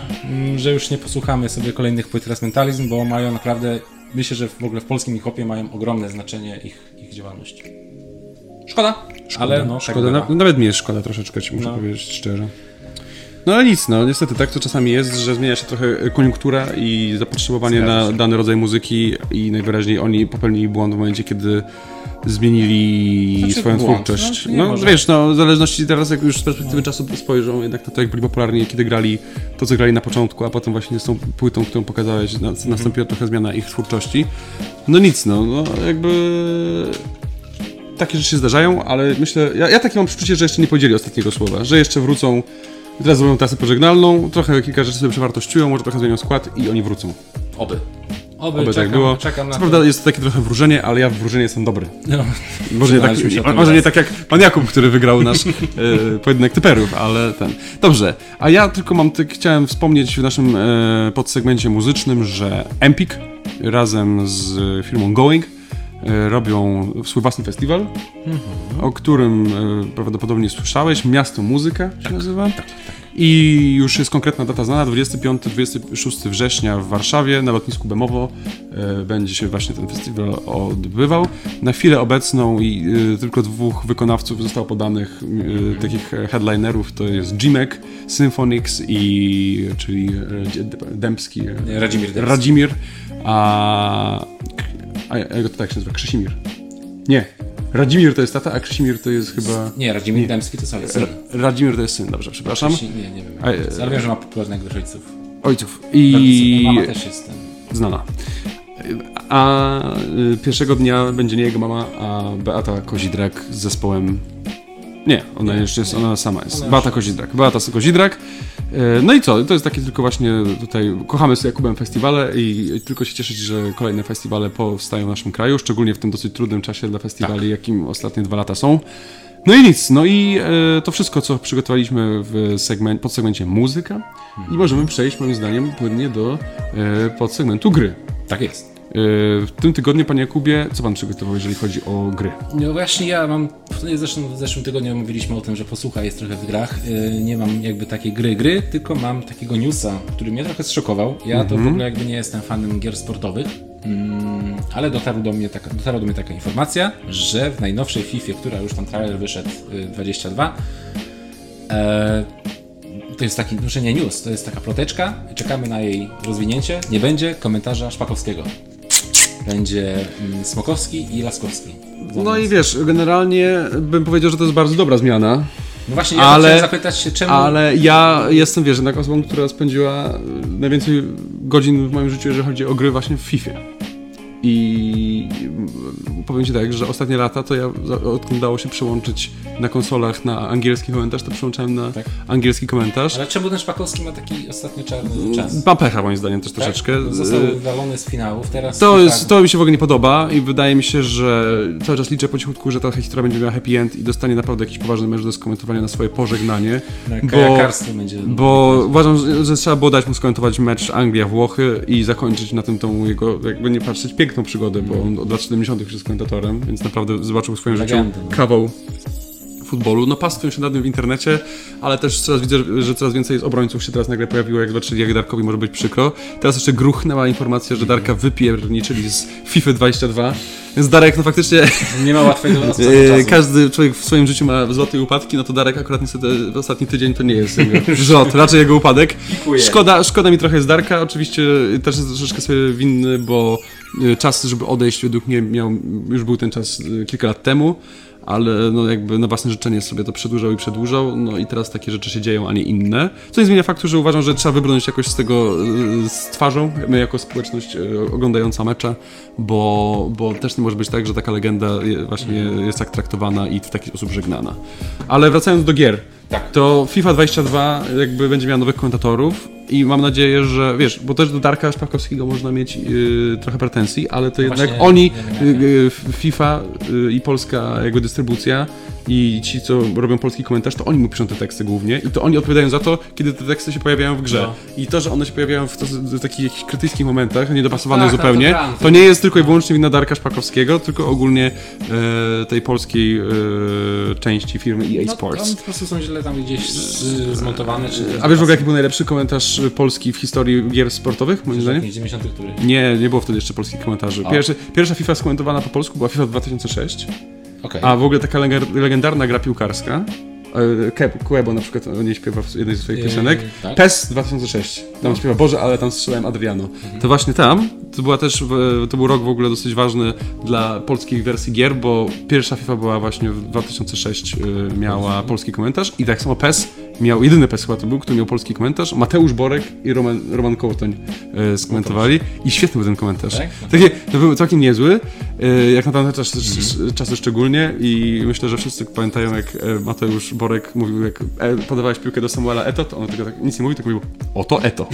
że już nie posłuchamy sobie kolejnych płyt Rasmentalizm, bo mają naprawdę, myślę, że w ogóle w polskim hip-hopie mają ogromne znaczenie ich działalność. Szkoda, ale no szkoda. Tak nawet mi jest szkoda troszeczkę, ci muszę powiedzieć szczerze. No ale nic, no niestety tak to czasami jest, że zmienia się trochę koniunktura i zapotrzebowanie na dany rodzaj muzyki i najwyraźniej oni popełnili błąd w momencie, kiedy zmienili swoją twórczość. No wiesz, w zależności teraz, jak już z perspektywy czasu spojrzą jednak na to, jak byli popularni, kiedy grali to, co grali na początku, a potem właśnie z tą płytą, którą pokazałeś, nastąpiła trochę zmiana ich twórczości. No nic, no jakby... Takie rzeczy się zdarzają, ale myślę, ja takie mam przeczucie, że jeszcze nie powiedzieli ostatniego słowa, że jeszcze wrócą, teraz zrobią trasę pożegnalną, trochę kilka rzeczy sobie przewartościują, może trochę zmienią skład i oni wrócą. Oby czekam, tak było. Czekam na co prawda jest to takie trochę wróżenie, ale ja w wróżenie jestem dobry. No, może nie tak jak pan Jakub, który wygrał nasz pojedynek typerów, ale ten. Dobrze, a ja tylko chciałem wspomnieć w naszym podsegmencie muzycznym, że Empik razem z firmą Going robią swój własny festiwal, o którym prawdopodobnie słyszałeś, Miasto Muzyka się nazywa. Tak. I już jest konkretna data znana, 25-26 września w Warszawie na lotnisku Bemowo będzie się właśnie ten festiwal odbywał. Na chwilę obecną tylko 2 wykonawców zostało podanych, takich headlinerów, to jest G-Mac, Symphonix i czyli Dębski, Radzimir, a jak to tak się nazywa? Krzysimir. Nie. Radzimir to jest tata, a Krzysimir to jest chyba... Nie, Radzimir Dębski to sam jest syn. Radzimir to jest syn, dobrze, przepraszam. Nie wiem. Ale wiem, że ma popularnych dwóch ojców. I... Mama też jest ten. Znana. A pierwszego dnia będzie nie jego mama, a Beata Kozidrak z zespołem... Nie, ona jeszcze jest, ona sama jest. Beata Kozidrak. No i co? To jest takie tylko właśnie tutaj kochamy z Jakubem festiwale i tylko się cieszyć, że kolejne festiwale powstają w naszym kraju, szczególnie w tym dosyć trudnym czasie dla festiwali, jakim ostatnie 2 lata są. No i nic, no i to wszystko, co przygotowaliśmy w podsegmencie muzyka i możemy przejść moim zdaniem płynnie do podsegmentu gry. Tak jest. W tym tygodniu, panie Jakubie, co pan przygotował, jeżeli chodzi o gry? No właśnie, ja mam, w zeszłym tygodniu mówiliśmy o tym, że posłucha jest trochę w grach, nie mam jakby takiej gry, tylko mam takiego newsa, który mnie trochę zszokował. Ja to w ogóle jakby nie jestem fanem gier sportowych, ale dotarła do mnie taka informacja, że w najnowszej FIFA, która już tam trailer wyszedł 22, to jest taki, proszę, nie news, to jest taka ploteczka, czekamy na jej rozwinięcie, nie będzie komentarza Szpakowskiego. Będzie Smokowski i Laskowski. No i wiesz, generalnie bym powiedział, że to jest bardzo dobra zmiana. No właśnie, ja chciałem zapytać się, czemu... Ale ja jestem, wiesz, jednak osobą, która spędziła najwięcej godzin w moim życiu, jeżeli chodzi o gry właśnie w FIFA. I powiem ci tak, że ostatnie lata to ja, odkąd dało się przełączyć na konsolach na angielski komentarz, to przełączałem na angielski komentarz. Ale czemu ten Szpakowski ma taki ostatnio czarny czas? Ma pecha moim zdaniem też troszeczkę. Został wywalony z finałów, teraz... To mi się w ogóle nie podoba i wydaje mi się, że cały czas liczę po cichutku, że ta historia będzie miała happy end i dostanie naprawdę jakiś poważny mecz do skomentowania na swoje pożegnanie. Kajakarstwo będzie... Bo uważam, że trzeba było dać mu skomentować mecz Anglia-Włochy i zakończyć na tym tą jego, jakby nie patrzeć, piękną przygodę, bo on od lat 70. już jest komentatorem, więc naprawdę zobaczył w swoim życiu kawał futbolu. No pastwią się nad nim w internecie, ale też widzę, że coraz więcej z obrońców się teraz nagle pojawiło, jak zobaczyli, jak Darkowi może być przykro. Teraz jeszcze gruchnęła informacja, że Darka wypierniczyli z FIFA 22, więc Darek no faktycznie... Nie ma łatwego czasu. Każdy człowiek w swoim życiu ma złote upadki, no to Darek akurat niestety w ostatni tydzień to nie jest żart, raczej jego upadek. Szkoda mi trochę z Darka, oczywiście też jest troszeczkę sobie winny, bo czas, żeby odejść według mnie już był ten czas kilka lat temu, ale no jakby na własne życzenie sobie to przedłużał, no i teraz takie rzeczy się dzieją, a nie inne. Co nie zmienia faktu, że uważam, że trzeba wybrnąć jakoś z tego z twarzą, my jako społeczność oglądająca mecze, bo też nie może być tak, że taka legenda właśnie jest tak traktowana i w taki sposób żegnana. Ale wracając do gier, tak, to FIFA 22 jakby będzie miała nowych komentatorów i mam nadzieję, że wiesz, bo też do Darka Szpakowskiego można mieć trochę pretensji, ale to właśnie jednak oni, FIFA i polska jakby dystrybucja i ci, co robią polski komentarz, to oni mu piszą te teksty głównie i to oni odpowiadają za to, kiedy te teksty się pojawiają w grze. No. I to, że one się pojawiają w takich krytyjskich momentach, niedopasowanych zupełnie, to nie jest tylko i wyłącznie wina Darka Szpakowskiego, tylko ogólnie tej polskiej części firmy EA Sports. No, tam po prostu są źle tam gdzieś zmontowane. Czy a wiesz w ogóle, jaki był najlepszy komentarz polski w historii gier sportowych, moim zdaniem? 90. który? Nie, nie było wtedy jeszcze polskich komentarzy. Pierwsza FIFA skomentowana po polsku była FIFA 2006. Okay. A w ogóle taka legendarna gra piłkarska, Kuebo na przykład o niej śpiewa w jednej ze swoich piosenek, tak? PES 2006, tam śpiewa Boże, ale tam strzelałem Adriano. Mhm. To właśnie tam, to był rok w ogóle dosyć ważny dla polskich wersji gier, bo pierwsza FIFA była właśnie w 2006, miała polski komentarz i tak samo PES miał, jedyny PES chyba to był, który miał polski komentarz, Mateusz Borek i Roman Kołtoń skomentowali i świetny był ten komentarz. Tak? Takie, to był całkiem niezły, jak na tamte czasy szczególnie i myślę, że wszyscy pamiętają, jak Mateusz Borek mówił, jak podawałeś piłkę do Samuela Eto, to on tego tak nic nie mówił, tylko mówił oto Eto.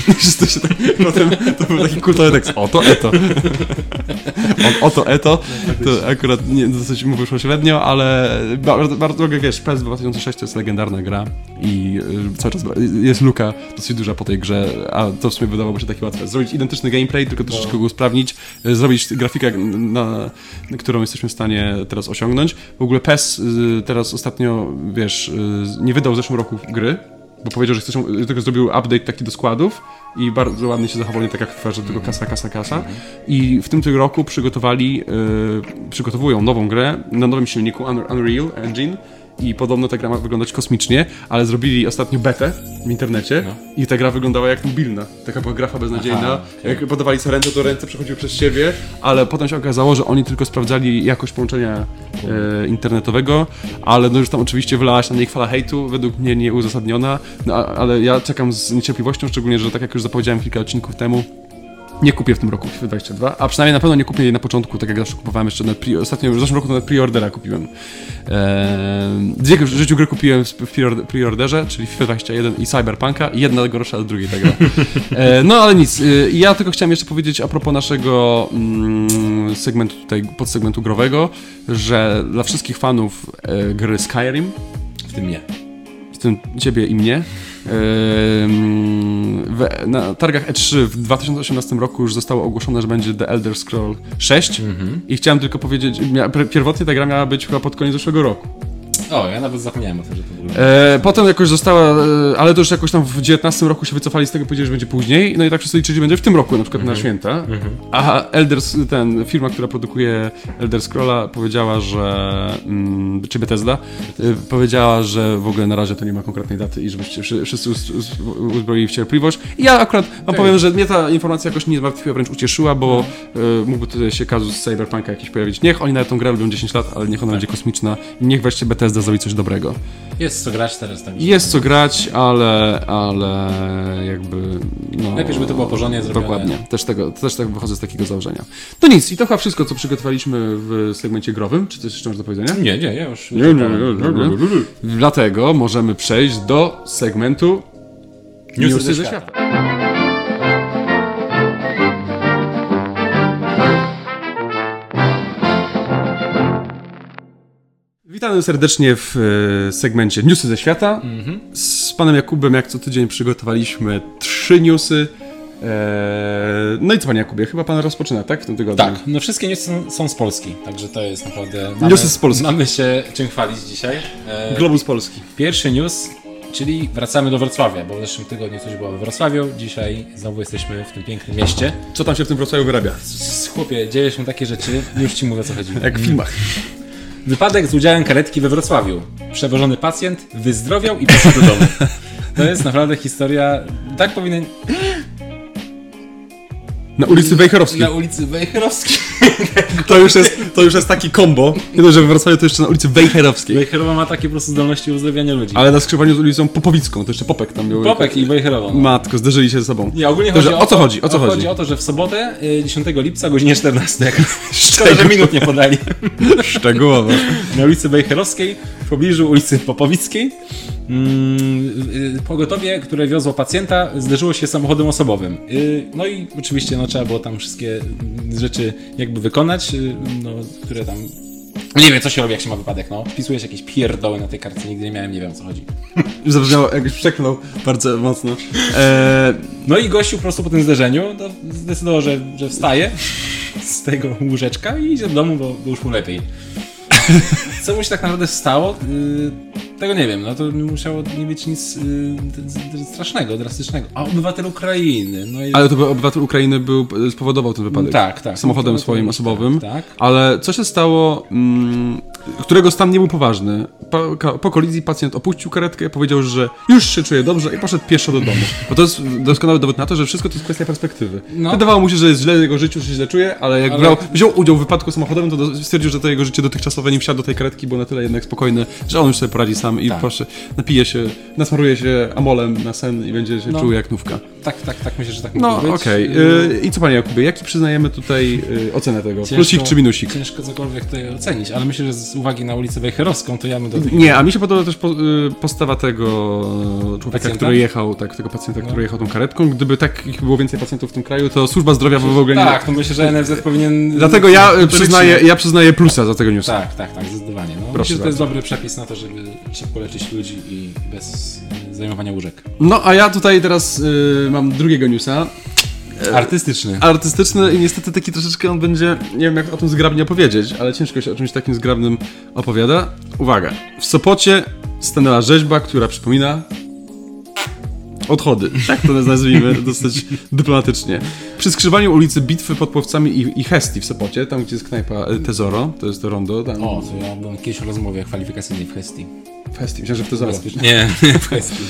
Potem to był taki kultowy tekst, oto Eto. Oto Eto, to akurat nie, dosyć mu wyszło średnio, ale bardzo wiesz, PES 2006 to jest legendarna gra i cały czas jest luka dosyć duża po tej grze, a to w sumie wydawało się takie łatwe. Zrobić identyczny gameplay, tylko troszeczkę go usprawnić, zrobić grafikę, na którą jesteśmy w stanie teraz osiągnąć. W ogóle PES teraz ostatnio, wiesz, nie wydał w zeszłym roku gry, bo powiedział, że tylko zrobił update taki do składów i bardzo ładnie się zachował, nie tak jak FIFA, że tylko kasa. I w tym roku przygotowują nową grę na nowym silniku Unreal Engine i podobno ta gra ma wyglądać kosmicznie, ale zrobili ostatnio betę w internecie i ta gra wyglądała jak mobilna, taka była grafa beznadziejna, jak podawali sobie ręce, to ręce przechodziły przez siebie, ale potem się okazało, że oni tylko sprawdzali jakość połączenia internetowego, ale no już tam oczywiście wylała się na niej fala hejtu, według mnie nieuzasadniona, ale ja czekam z niecierpliwością, szczególnie, że tak jak już zapowiedziałem kilka odcinków temu, nie kupię w tym roku FIFA 22, a przynajmniej na pewno nie kupię jej na początku, tak jak zawsze kupowałem jeszcze ostatnio, w zeszłym roku nawet pre-ordera kupiłem. Dwie w życiu gry kupiłem w pre-orderze, czyli FIFA 21 i Cyberpunka, jedna gorsza od drugiej ta gra. No ale nic, ja tylko chciałem jeszcze powiedzieć a propos naszego segmentu tutaj, podsegmentu growego, że dla wszystkich fanów gry Skyrim, w tym mnie, w tym ciebie i mnie, na targach E3 w 2018 roku już zostało ogłoszone, że będzie The Elder Scrolls 6 i chciałem tylko powiedzieć, pierwotnie ta gra miała być chyba pod koniec zeszłego roku. O, ja nawet zapomniałem o tym, że to było. Potem jakoś została, ale to już jakoś tam w 19 roku się wycofali z tego, powiedzieli, że będzie później, no i tak wszyscy liczyli, że będzie w tym roku, na przykład na święta. A firma, która produkuje Elder Scrolla powiedziała, że czy Bethesda, powiedziała, że w ogóle na razie to nie ma konkretnej daty i żebyście wszyscy uzbroili w cierpliwość. I ja akurat wam powiem, że mnie ta informacja jakoś nie zmartwiła, wręcz ucieszyła, bo mógłby tutaj się kazus z Cyberpunka jakiś pojawić. Niech oni na tą grę lubią 10 lat, ale niech ona będzie kosmiczna i niech wreszcie Bethesda zrobić coś dobrego. Jest co grać teraz. Tam jest co grać, ale jakby... No, lepiej, żeby to było porządnie zrobione. Dokładnie. Też tak wychodzę z takiego założenia. To nic. I to chyba wszystko, co przygotowaliśmy w segmencie growym. Czy coś jeszcze masz do powiedzenia? Nie, ja już... Nie. Dlatego możemy przejść do segmentu Newsy ze świata. Witamy serdecznie w segmencie Newsy ze świata. Z panem Jakubem, jak co tydzień, przygotowaliśmy 3 newsy. No i co, panie Jakubie, chyba pan rozpoczyna, tak? W tym tygodniu. Tak, no wszystkie newsy są z Polski, także to jest naprawdę... Newsy z Polski. Mamy się czym chwalić dzisiaj. Globus Polski. Pierwszy news, czyli wracamy do Wrocławia, bo w zeszłym tygodniu coś było we Wrocławiu, dzisiaj znowu jesteśmy w tym pięknym mieście. Co tam się w tym Wrocławiu wyrabia? Chłopie, dzieje się takie rzeczy, już ci mówię, co chodzi. Jak w filmach. Wypadek z udziałem karetki we Wrocławiu. Przewożony pacjent wyzdrowiał i poszedł do domu. To jest naprawdę historia... Tak powinien... Na ulicy Wejherowskiej. To już jest taki kombo. Nie dość, że we Wrocławiu to jeszcze na ulicy Wejherowskiej. Wejherowa ma takie po prostu zdolności uzdrawiania ludzi. Ale na skrzyżowaniu z ulicą Popowicką, to jeszcze Popek tam miał. Popek i Wejherowa. No. Matko, zderzyli się ze sobą. Nie, ogólnie to, chodzi o co chodzi? Chodzi o to, że w sobotę 10 lipca o godzinie 14. Szkoda, że minut nie podali. Szczegółowo. Na ulicy Wejherowskiej w pobliżu ulicy Popowickiej pogotowie, które wiozło pacjenta, zderzyło się z samochodem osobowym. No i oczywiście trzeba było tam wszystkie rzeczy jakby wykonać, które tam... Nie wiem, co się robi, jak się ma wypadek, Wpisujesz jakieś pierdoły na tej kartce, nigdy nie miałem, nie wiem, o co chodzi. Zabrzmiało, jakbyś przeklął bardzo mocno. No i gościu po prostu po tym zderzeniu zdecydował, że wstaje z tego łóżeczka i idzie do domu, bo już mu lepiej. Co mu się tak naprawdę stało, tego nie wiem, to musiało nie być nic strasznego, drastycznego. A obywatel Ukrainy. No i... Ale to obywatel Ukrainy spowodował ten wypadek. Tak. Samochodem swoim osobowym. Tak. Ale co się stało, którego stan nie był poważny. Po kolizji pacjent opuścił karetkę, powiedział, że już się czuje dobrze i poszedł pieszo do domu. Bo to jest doskonały dowód na to, że wszystko to jest kwestia perspektywy. Wydawało mu się, że jest źle w jego życiu, że się źle czuje, ale jak wziął udział w wypadku samochodowym, to stwierdził, że to jego życie dotychczasowe nie wsiadł do tej karetki, było na tyle jednak spokojne, że on już sobie poradzi sam i proszę, napije się, nasmaruje się amolem na sen i będzie się czuł jak nówka. Tak, myślę, że tak może być. Okej. I co panie Jakubie, jaki przyznajemy tutaj ocenę tego? Ciężko, plusik czy minusik? Ciężko cokolwiek tutaj ocenić, ale myślę, że z uwagi na ulicę Wejherowską, to ja bym do tego... Nie, a mi się podoba też postawa tego człowieka, pacjenta? Który jechał, tego pacjenta, który jechał tą karetką. Gdyby takich było więcej pacjentów w tym kraju, to służba zdrowia w ogóle nie... Tak, to myślę, że NFZ powinien... Dlatego ja przyznaję plusa za tego newsa. Tak, zdecydowanie. Myślę, że to jest dobry przepis na to, żeby szybko leczyć ludzi i bez zajmowania łóżek. A ja tutaj teraz mam drugiego newsa. Artystyczny i niestety taki troszeczkę on będzie, nie wiem jak o tym zgrabnie opowiedzieć, ale ciężko się o czymś takim zgrabnym opowiada. Uwaga, w Sopocie stanęła rzeźba, która przypomina odchody. Tak to nazwijmy dosyć dyplomatycznie. Przy skrzyżowaniu ulicy Bitwy pod Płowcami i Hestii w Sopocie, tam gdzie jest knajpa Tezoro, to jest to rondo. Tam... to ja byłem kiedyś w rozmowie kwalifikacyjnej w Hestii. W Hestii, myślę, że w Tezoro. Nie, w Hestii.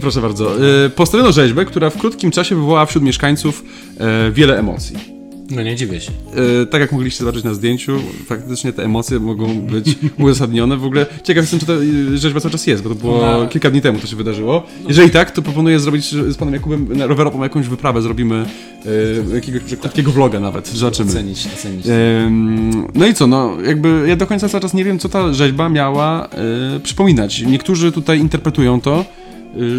Proszę bardzo. Postawiono rzeźbę, która w krótkim czasie wywołała wśród mieszkańców wiele emocji. Nie dziwię się. Tak jak mogliście zobaczyć na zdjęciu, faktycznie te emocje mogą być uzasadnione. W ogóle ciekaw jestem, czy ta rzeźba cały czas jest, bo to było kilka dni temu, to się wydarzyło. Jeżeli tak, to proponuję zrobić z panem Jakubem rowerową jakąś wyprawę, zrobimy jakiegoś krótkiego vloga nawet, zobaczymy. Ocenić. Jakby ja do końca cały czas nie wiem, co ta rzeźba miała przypominać. Niektórzy tutaj interpretują to,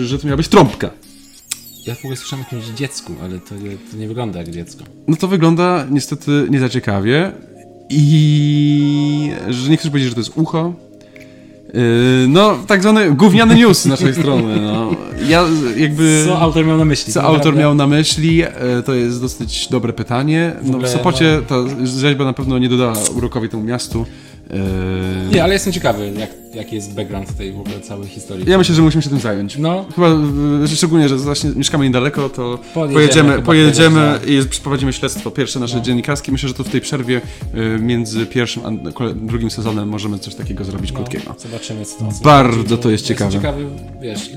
że to miała być trąbka. Ja w ogóle słyszałem o jakimś dziecku, ale to nie wygląda jak dziecko. To wygląda niestety nie za ciekawie i że niektórzy powiedzieli, że to jest ucho. Tak zwany gówniany news z naszej strony. Co autor miał na myśli? To jest dosyć dobre pytanie. W Sopocie ta rzeźba na pewno nie dodała urokowi temu miastu. Nie, ale jestem ciekawy, jaki jest background tej w ogóle całej historii. Ja myślę, że musimy się tym zająć. Chyba, szczególnie, że właśnie mieszkamy niedaleko, to pojedziemy i przeprowadzimy śledztwo pierwsze nasze dziennikarskie. Myślę, że to w tej przerwie między pierwszym a drugim sezonem możemy coś takiego zrobić krótkiego. Zobaczymy, co to jest. Bardzo to jest ciekawe. Jestem ciekawy, wiesz,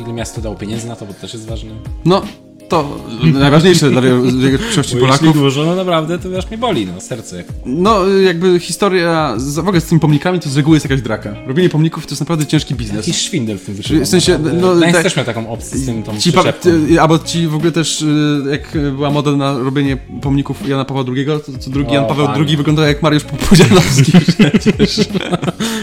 ile miasto dało pieniędzy na to, bo to też jest ważne. To najważniejsze dla większości Polaków. Jeśli dużo, naprawdę, to aż mnie boli, serce. Jakby historia, w ogóle z tymi pomnikami to z reguły jest jakaś draka. Robienie pomników to jest naprawdę ciężki biznes. Jakiś szwindel w tym wyszedł. W sensie, też miał taką opcję z tym tą przyczepką. Albo ci w ogóle też, jak była moda na robienie pomników Jana Pawła II, to drugi Jan Paweł II wyglądał jak Mariusz Pudzianowski przecież.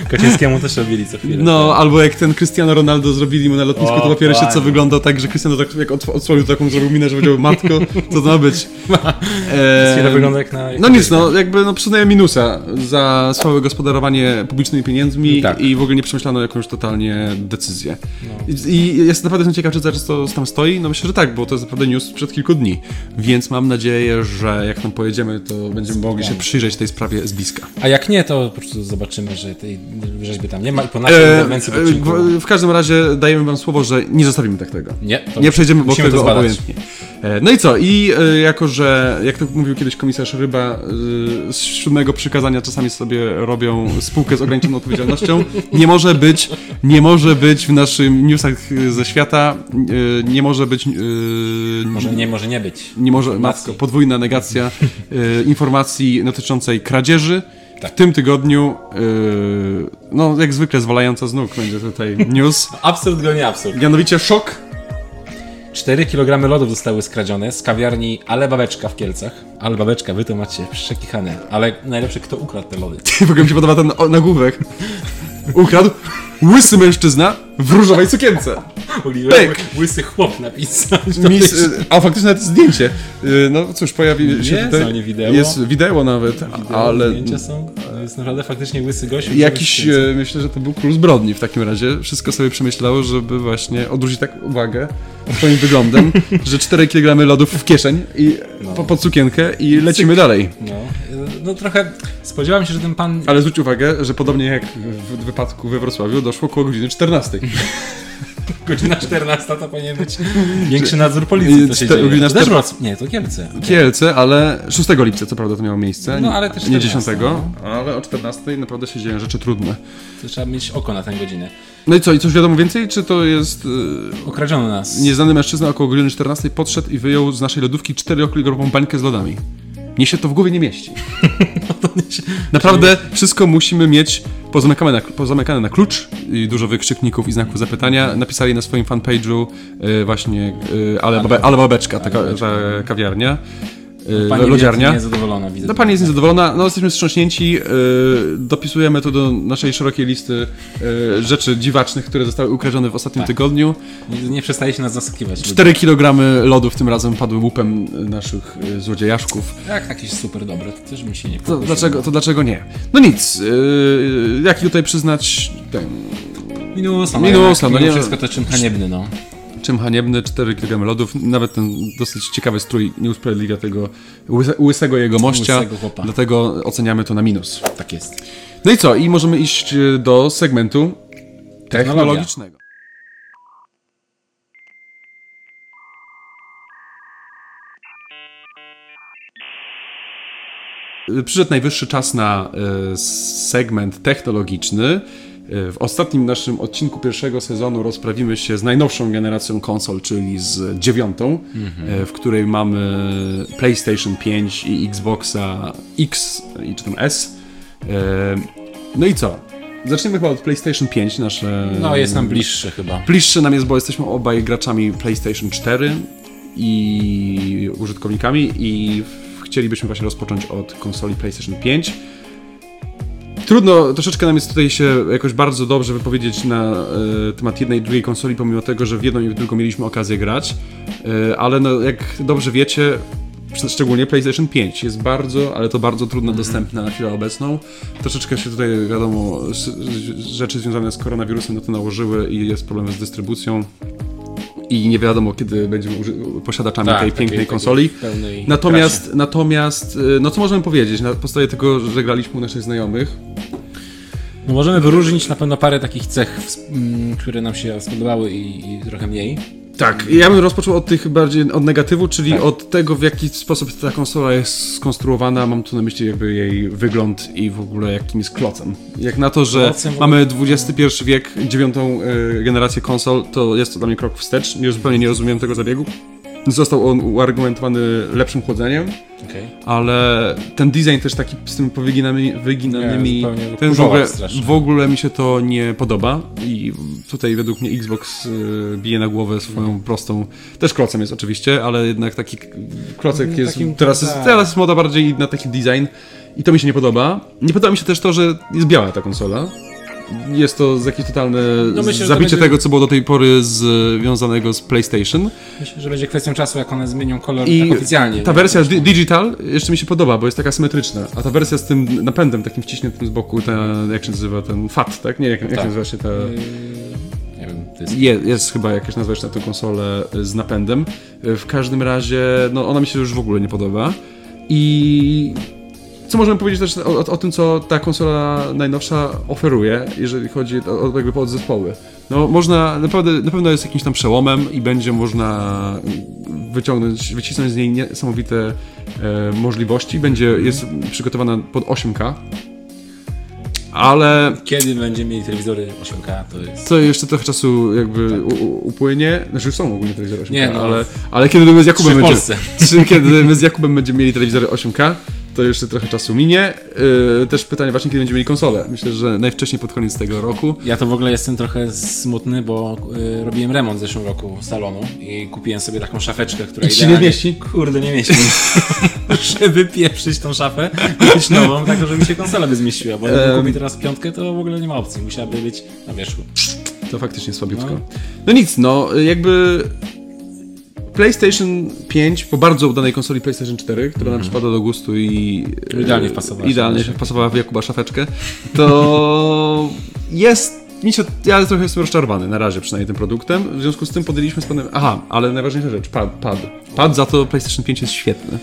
Kaczyńskiemu też robili co chwilę. Albo jak ten Cristiano Ronaldo zrobili mu na lotnisku, to po pierwsze co wyglądał tak, że Cristiano tak jak odsłonił taką zrobił minę, że powiedział, matko, co to ma być? Wygląda jak na... przyznaję minusa za słabe gospodarowanie publicznymi pieniędzmi i w ogóle nie przemyślano jakąś totalnie decyzję. I jest naprawdę ciekaw, czy zaraz to tam stoi? Myślę, że tak, bo to jest naprawdę news sprzed kilku dni. Więc mam nadzieję, że jak tam pojedziemy, to będziemy mogli się przyjrzeć tej sprawie z bliska. A jak nie, to po prostu zobaczymy, że tej rzeźby tam nie ma i po naszej interwencji w każdym razie dajemy wam słowo, że nie zostawimy tak tego. Nie przejdziemy obok tego obojętnie. Jako że, jak to mówił kiedyś komisarz Ryba, z siódmego przykazania czasami sobie robią spółkę z ograniczoną odpowiedzialnością, nie może być w naszym newsach ze świata, nie może być... może nie być. Nie może, matko, podwójna negacja informacji dotyczącej kradzieży. W tym tygodniu, jak zwykle zwalająca z nóg będzie tutaj news. Absurd go nie absurd. Mianowicie szok. 4 kg lodów zostały skradzione z kawiarni Ale Babeczka w Kielcach. Ale Babeczka, wy to macie przekichane. Ale najlepsze, kto ukradł te lody. W ogóle mi się podoba ten nagłówek. ukradł łysy mężczyzna w różowej sukience. Pyk. Łysy chłop napisał. A faktycznie nawet zdjęcie. No cóż, pojawi się tutaj. Nie wideo. Jest wideo nawet, wideo, ale... Zdjęcia są. Jest naprawdę faktycznie łysy gość. Jakiś, myślę, że to był król zbrodni w takim razie. Wszystko sobie przemyślało, żeby właśnie odwrócić tak uwagę swoim wyglądem, że 4 kg lodów w kieszeń i pod sukienkę i lecimy dalej. No trochę spodziewałem się, że ten pan... Ale zwróć uwagę, że podobnie jak w wypadku we Wrocławiu doszło koło godziny 14. Godzina 14 to powinien być większy nadzór policji, co się dzieje. Nie, to Kielce. Kielce, ale 6 lipca co prawda to miało miejsce, no, ale też 14, nie 10, no. Ale o 14 naprawdę się dzieją rzeczy trudne. To trzeba mieć oko na tę godzinę. No i co, i coś wiadomo więcej? Czy to jest... Okradziono nas. Nieznany mężczyzna około godziny 14 podszedł i wyjął z naszej lodówki 4-kilogramową bańkę z lodami. Mnie się to w głowie nie mieści. No to nie się... Naprawdę wszystko musimy mieć pozamykane na klucz i dużo wykrzykników i znaków zapytania. Napisali na swoim fanpage'u właśnie ale babeczka, ta kawiarnia. Pani lodziarnia. Jest niezadowolona, widzę. No, pani jest niezadowolona, no jesteśmy wstrząśnięci, dopisujemy to do naszej szerokiej listy rzeczy dziwacznych, które zostały ukradzione w ostatnim tygodniu. Nie przestaje się nas zaskakiwać. 4 kg lodów tym razem padły łupem naszych złodziejaszków. Jak jakieś super dobre, to też bym się nie pokusił. To dlaczego nie? No nic, jak tutaj przyznać... Minus, no wszystko to czym haniebny, no. 4 kg lodów, nawet ten dosyć ciekawy strój nie usprawiedliwia tego łysego jegomościa, dlatego oceniamy to na minus. Tak jest. No i co? I możemy iść do segmentu technologicznego. Przyszedł najwyższy czas na segment technologiczny. W ostatnim naszym odcinku pierwszego sezonu rozprawimy się z najnowszą generacją konsol, czyli z 9, w której mamy PlayStation 5 i Xboxa X i czy tam S. No i co? Zaczniemy chyba od PlayStation 5, nasze... No jest nam bliższe chyba. Bliższe nam jest, bo jesteśmy obaj graczami PlayStation 4 i użytkownikami i chcielibyśmy właśnie rozpocząć od konsoli PlayStation 5. Trudno, troszeczkę nam jest tutaj się jakoś bardzo dobrze wypowiedzieć na temat jednej i drugiej konsoli, pomimo tego, że w jedną i w drugą mieliśmy okazję grać, ale no, jak dobrze wiecie, szczególnie PlayStation 5 jest bardzo, ale to bardzo trudno dostępna na chwilę obecną. Troszeczkę się tutaj, wiadomo, rzeczy związane z koronawirusem na to nałożyły i jest problem z dystrybucją. I nie wiadomo, kiedy będziemy posiadaczami tej pięknej konsoli. Natomiast, no co możemy powiedzieć na podstawie tego, że graliśmy u naszych znajomych? No możemy wyróżnić na pewno parę takich cech, które nam się spodobały i trochę mniej. Tak, ja bym rozpoczął od tych bardziej od negatywu, czyli od tego, w jaki sposób ta konsola jest skonstruowana. Mam tu na myśli jakby jej wygląd i w ogóle jakim jest klocem. Jak na to, że mamy XXI wiek, 9 generację konsol, to jest to dla mnie krok wstecz. Zupełnie nie rozumiem tego zabiegu. Został on uargumentowany lepszym chłodzeniem, ale ten design też taki z tymi wyginanymi, ten w ogóle mi się to nie podoba i tutaj według mnie Xbox bije na głowę swoją prostą, też klocem jest oczywiście, ale jednak taki klocek jest, teraz jest moda bardziej na taki design i to mi się nie podoba. Nie podoba mi się też to, że jest biała ta konsola. Jest to jakieś totalne zabicie tego, co było do tej pory związanego z PlayStation. Myślę, że będzie kwestią czasu, jak one zmienią kolor i tak oficjalnie. Ta wersja digital jeszcze mi się podoba, bo jest taka symetryczna, a ta wersja z tym napędem takim wciśniętym z boku, jak się nazywa, ten FAT, tak? Nie, jak nazywa się ta... Nie wiem, to jest... Jest chyba jakaś nazwa jeszcze na tę konsolę z napędem. W każdym razie, no ona mi się już w ogóle nie podoba i... Co możemy powiedzieć też o tym, co ta konsola najnowsza oferuje, jeżeli chodzi jakby o zespoły. No można, na pewno jest jakimś tam przełomem i będzie można wycisnąć z niej niesamowite możliwości. Jest przygotowana pod 8K. Ale... Kiedy będziemy mieli telewizory 8K, to jest... To jeszcze trochę czasu jakby upłynie. Znaczy już są ogólnie telewizory 8K, ale kiedy my z Jakubem będziemy mieli telewizory 8K, to jeszcze trochę czasu minie. Też pytanie właśnie, kiedy będziemy mieli konsolę. Myślę, że najwcześniej pod koniec tego roku. Ja to w ogóle jestem trochę smutny, bo robiłem remont w zeszłym roku salonu i kupiłem sobie taką szafeczkę, która idealnie... nie mieści? Kurde, nie mieści. Żeby pieprzyć tą szafę, kupić nową, tak żeby mi się konsola by zmieściła, bo gdybym kupił teraz piątkę, to w ogóle nie ma opcji. Musiałaby być na wierzchu. To faktycznie słabiutko. No nic, jakby... PlayStation 5, po bardzo udanej konsoli PlayStation 4, która nam przypada do gustu i idealnie wpasowała w Jakuba szafeczkę, to jest... Ja trochę jestem rozczarowany na razie przynajmniej tym produktem, w związku z tym podjęliśmy z panem... Aha, ale najważniejsza rzecz, pad. Pad za to PlayStation 5 jest świetny.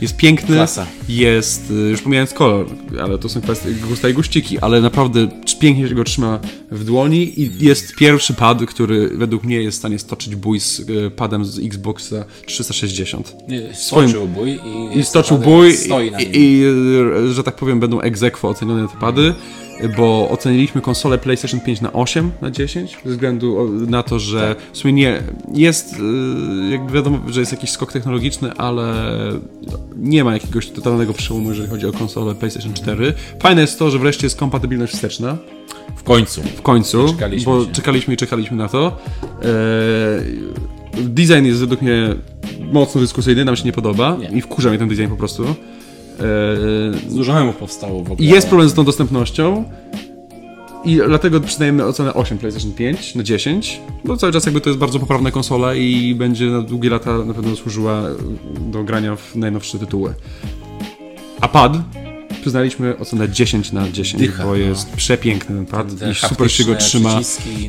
Jest piękny, klasa. Jest, już pomijając kolor, ale to są kwestie gusta i guściki, ale naprawdę pięknie się go trzyma w dłoni i jest pierwszy pad, który według mnie jest w stanie stoczyć bój z padem z Xboxa 360. Stoczył bój i że tak powiem będą ex aequo ocenione te pady, bo oceniliśmy konsolę PlayStation 5 na 8 na 10, ze względu na to, że w sumie nie jest, jak wiadomo, że jest jakiś skok technologiczny, ale nie ma jakiegoś totalnego przełomu, jeżeli chodzi o konsolę PlayStation 4. Fajne jest to, że wreszcie jest kompatybilność wsteczna. W końcu, czekaliśmy na to. Design jest według mnie mocno dyskusyjny, nam się nie podoba i wkurza mnie ten design po prostu. Dużo memów powstało w ogóle. Jest problem z tą dostępnością i dlatego przynajmniej ocenę 8 PlayStation 5 na 10, bo cały czas jakby to jest bardzo poprawna konsola i będzie na długie lata na pewno służyła do grania w najnowsze tytuły. A pad przyznaliśmy ocenę 10 na 10, bo jest przepiękny ten pad i super się go trzyma.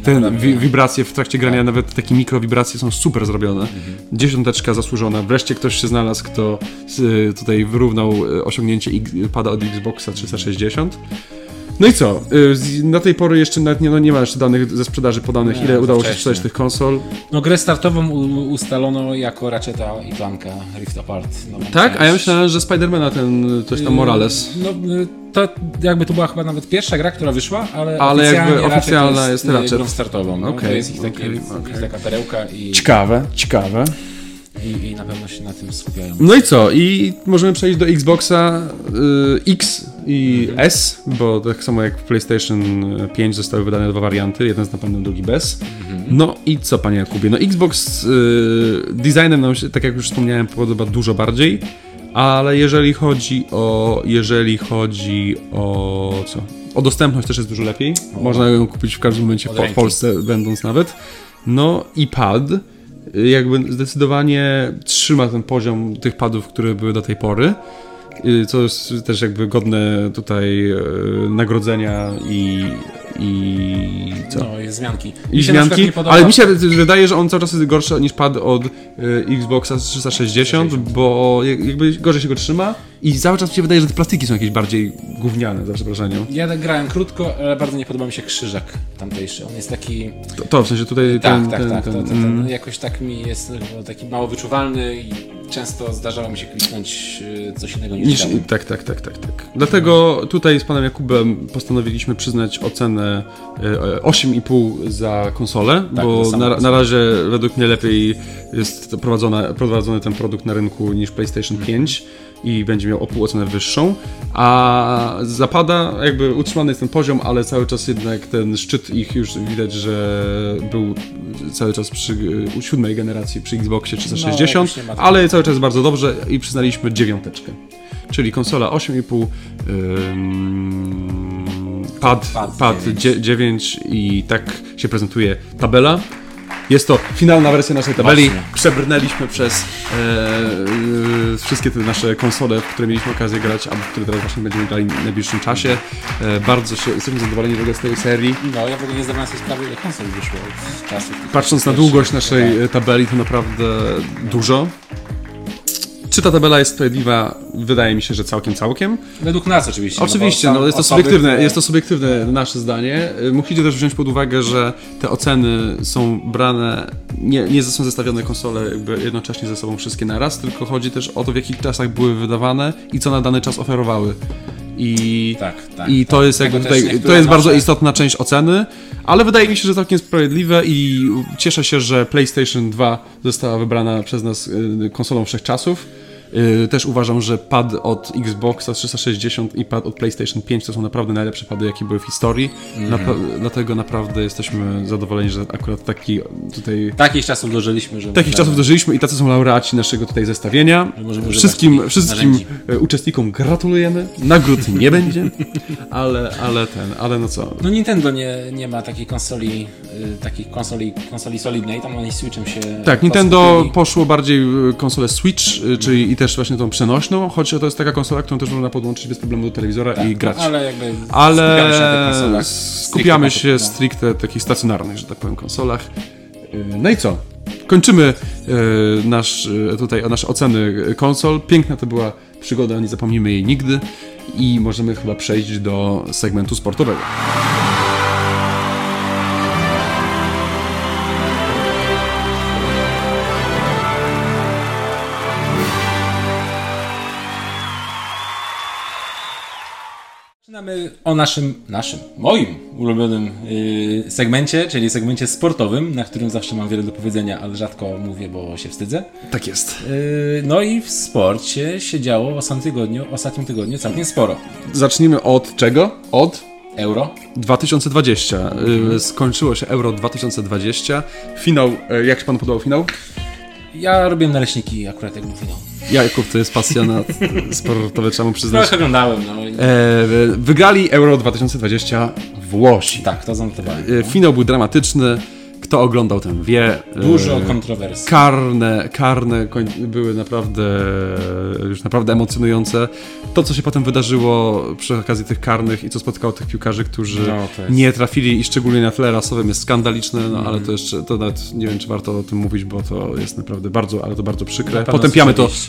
Ten wibracje w trakcie grania, nawet takie mikrowibracje są super zrobione. Dziesiąteczka zasłużona. Wreszcie ktoś się znalazł, kto tutaj wyrównał osiągnięcie pada od Xboxa 360. No i co? Na tej pory jeszcze nawet nie ma jeszcze danych ze sprzedaży podanych, ile udało się sprzedać tych konsol. No grę startową ustalono jako Ratcheta i Clanka Rift Apart. Tak? A ja myślałem, że Spidermana ten coś tam Morales. To jakby to była chyba nawet pierwsza gra, która wyszła, ale oficjalna jest Ratchet. Grą startową. No? To jest ich taka perełka i... Ciekawe. I na pewno się na tym skupiają. No i co? I możemy przejść do Xboxa X i S, bo tak samo jak w PlayStation 5 zostały wydane dwa warianty, jeden z napędem, drugi bez. No i co, panie Jakubie? No Xbox designem nam się, tak jak już wspomniałem, podoba dużo bardziej, ale jeżeli chodzi o co? O dostępność też jest dużo lepiej. Można ją kupić w każdym momencie w Polsce, będąc nawet. No i pad jakby zdecydowanie trzyma ten poziom tych padów, które były do tej pory, co jest też jakby godne tutaj nagrodzenia i co? No i zmianki. Ale mi się wydaje, że on cały czas jest gorszy niż pad od Xboxa 360, bo jakby gorzej się go trzyma i cały czas mi się wydaje, że te plastiki są jakieś bardziej gówniane, za przeproszeniem. Ja tak grałem krótko, ale bardzo nie podoba mi się krzyżak tamtejszy. On jest taki... To w sensie tutaj... Ten jakoś tak mi jest taki mało wyczuwalny i często zdarzało mi się kliknąć coś innego niż tak. Dlatego tutaj z panem Jakubem postanowiliśmy przyznać ocenę 8,5 za konsolę, tak, bo na razie według mnie lepiej jest prowadzony ten produkt na rynku niż PlayStation 5 i będzie miał o pół ocenę wyższą, a zapada jakby utrzymany jest ten poziom, ale cały czas jednak ten szczyt ich już widać, że był cały czas u siódmej generacji przy Xboxie 360, ale cały czas jest bardzo dobrze i przyznaliśmy 9. Czyli konsola 8,5, pad 9 i tak się prezentuje tabela. Jest to finalna wersja naszej tabeli. Przebrnęliśmy przez wszystkie te nasze konsole, w które mieliśmy okazję grać, a które teraz właśnie będziemy grali w najbliższym czasie. Bardzo jesteśmy zadowoleni w ogóle z tej serii. No, ja w ogóle nie zdawałem sobie sprawy, ile konsol wyszło od czasu. Patrząc na długość naszej tabeli, to naprawdę dużo. Czy ta tabela jest sprawiedliwa? Wydaje mi się, że całkiem. Według nas oczywiście. Oczywiście, jest to subiektywne nasze zdanie. Musicie też wziąć pod uwagę, że te oceny są brane, nie są zestawione konsole jakby jednocześnie ze sobą wszystkie naraz, tylko chodzi też o to, w jakich czasach były wydawane i co na dany czas oferowały. I to jest jakby tutaj, to jest bardzo istotna część oceny, ale wydaje mi się, że całkiem sprawiedliwe i cieszę się, że PlayStation 2 została wybrana przez nas konsolą wszechczasów. Też uważam, że pad od Xboxa 360 i pad od PlayStation 5 to są naprawdę najlepsze pady, jakie były w historii. Dlatego naprawdę jesteśmy zadowoleni, że akurat taki tutaj... Takich czasów dożyliśmy, że... Takich czasów dożyliśmy i tacy są laureaci naszego tutaj zestawienia. Wszystkim uczestnikom gratulujemy. Nagród nie będzie, ale no co... No Nintendo nie ma takiej konsoli, konsoli solidnej, tam oni Switchem się... Tak, Nintendo poszło bardziej konsolę Switch, czyli i też właśnie tą przenośną, choć to jest taka konsola, którą też można podłączyć bez problemu do telewizora i grać. Ale skupiamy się na tych konsolach. Skupiamy się stricte takich stacjonarnych, że tak powiem, konsolach. No i co? Kończymy nasze oceny konsol. Piękna to była przygoda, nie zapomnimy jej nigdy. I możemy chyba przejść do segmentu sportowego. O moim ulubionym segmencie, czyli segmencie sportowym, na którym zawsze mam wiele do powiedzenia, ale rzadko mówię, bo się wstydzę. Tak jest. No i w sporcie się działo w ostatnim tygodniu całkiem sporo. Zacznijmy od czego? Od Euro 2020. Skończyło się Euro 2020. Finał, jak się panu podobał finał? Ja robiłem naleśniki akurat, jak był finał. Jakub to jest pasjonat sportowy, trzeba mu przyznać. No, oglądałem. No. Wygrali Euro 2020 Włosi. Tak, to zanotowałem. Finał był dramatyczny. Kto oglądał, ten wie. Dużo kontrowersji. Karne były naprawdę emocjonujące. To, co się potem wydarzyło przy okazji tych karnych i co spotkało tych piłkarzy, którzy nie trafili, i szczególnie na tle rasowym, jest skandaliczne, ale to nawet nie wiem, czy warto o tym mówić, bo to jest naprawdę bardzo przykre.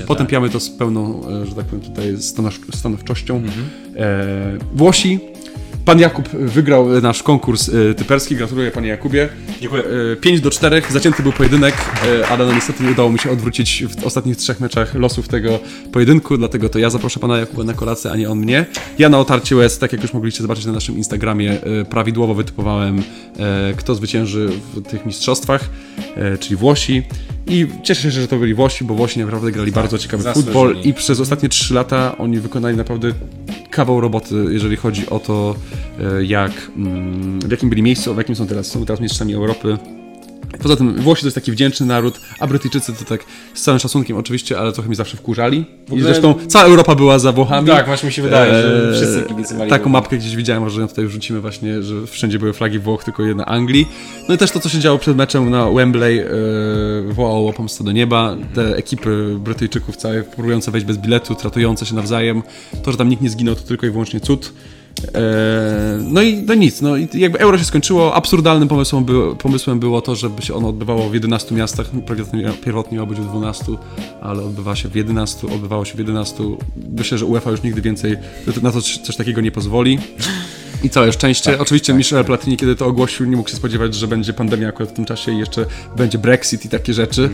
Potępiamy to z pełną, że tak powiem, tutaj stanowczością. Włosi. Pan Jakub wygrał nasz konkurs typerski. Gratuluję, panie Jakubie. Dziękuję. 5-4, zacięty był pojedynek, ale niestety nie udało mi się odwrócić w ostatnich 3 meczach losów tego pojedynku, dlatego to ja zaproszę pana Jakuba na kolację, a nie on mnie. Ja na otarcie łez, tak jak już mogliście zobaczyć na naszym Instagramie, prawidłowo wytypowałem, kto zwycięży w tych mistrzostwach, czyli Włosi. I cieszę się, że to byli Włosi, bo Włosi naprawdę grali bardzo ciekawy futbol i przez ostatnie 3 lata oni wykonali naprawdę kawał roboty, jeżeli chodzi o to, w jakim byli miejscu, w jakim są teraz. Są teraz mistrzami Europy. Poza tym Włosi to jest taki wdzięczny naród, a Brytyjczycy to tak z całym szacunkiem oczywiście, ale trochę mi zawsze wkurzali. I zresztą cała Europa była za Włochami. Tak, właśnie mi się wydaje, że wszyscy kibicowali. Taką mapkę gdzieś widziałem, może ją tutaj wrzucimy właśnie, że wszędzie były flagi Włoch, tylko jedna Anglii. No i też to, co się działo przed meczem na Wembley, wołało pomstę do nieba. Te ekipy Brytyjczyków całe próbujące wejść bez biletu, tratujące się nawzajem. To, że tam nikt nie zginął, to tylko i wyłącznie cud. No i no nic, no i jakby Euro się skończyło. Absurdalnym pomysłem było to, żeby się ono odbywało w 11 miastach. Pierwotnie miało być w 12, ale odbywało się w 11. Myślę, że UEFA już nigdy więcej na to coś takiego nie pozwoli. I całe szczęście. Oczywiście Michel Platini, kiedy to ogłosił, nie mógł się spodziewać, że będzie pandemia akurat w tym czasie i jeszcze będzie Brexit i takie rzeczy.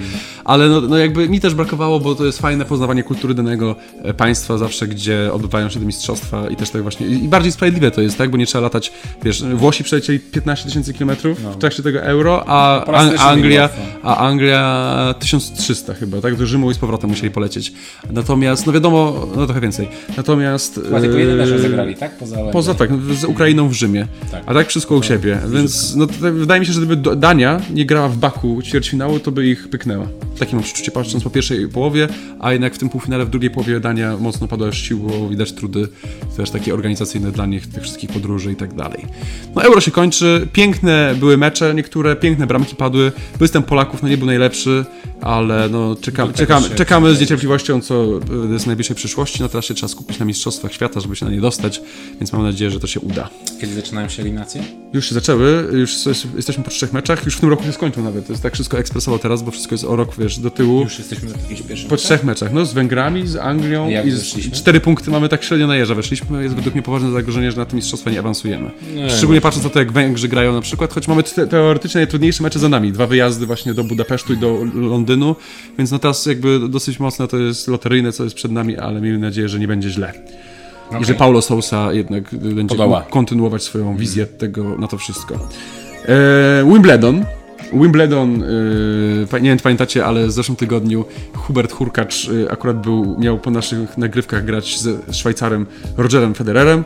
Ale no jakby mi też brakowało, bo to jest fajne poznawanie kultury danego państwa zawsze, gdzie odbywają się te mistrzostwa i też tak właśnie. I bardziej sprawiedliwe to jest, tak? Bo nie trzeba latać, wiesz, Włosi przelecieli 15,000 kilometrów w trakcie tego Euro, a Anglia 1300 chyba, tak? Do Rzymu i z powrotem musieli polecieć. Natomiast, no wiadomo, no trochę więcej. Natomiast... Chyba tylko jeden mecz rozegrali, tak? Poza tak, z Ukrainą w Rzymie, a tak wszystko u siebie. Więc wydaje mi się, że gdyby Dania nie grała w Baku ćwierćfinału, to by ich pyknęła. Takie mam przeczucie, patrząc po pierwszej połowie, a jednak w tym półfinale, w drugiej połowie Dania mocno padła z sił, bo widać trudy też takie organizacyjne dla nich, tych wszystkich podróży i tak dalej. No Euro się kończy, piękne były mecze, niektóre piękne bramki padły, występ Polaków nie był najlepszy, ale no czekamy z niecierpliwością, co jest w najbliższej przyszłości. No teraz się trzeba skupić na mistrzostwach świata, żeby się na nie dostać, więc mam nadzieję, że to się uda. Kiedy zaczynają się eliminacje? Już się zaczęły, już jesteśmy po 3 meczach, już w tym roku się skończą nawet, to jest tak wszystko ekspresowo teraz, bo wszystko jest o rok, wiesz, do tyłu. Już jesteśmy na jakimś pierwszym po 3 meczach, no z Węgrami, z Anglią i 4 punkty mamy, tak średnio na jeża weszliśmy, jest według mnie poważne zagrożenie, że na tym mistrzostwa nie awansujemy. Szczególnie patrząc na to, jak Węgrzy grają na przykład, choć mamy teoretycznie najtrudniejsze mecze za nami, 2 wyjazdy właśnie do Budapesztu i do Londynu, więc no teraz jakby dosyć mocno to jest loteryjne, co jest przed nami, ale miejmy nadzieję, że nie będzie źle. I że Paulo Sousa jednak będzie kontynuować swoją wizję tego na to wszystko. Wimbledon. Wimbledon, nie wiem czy pamiętacie, ale w zeszłym tygodniu Hubert Hurkacz akurat miał po naszych nagrywkach grać ze Szwajcarem Rogerem Federerem.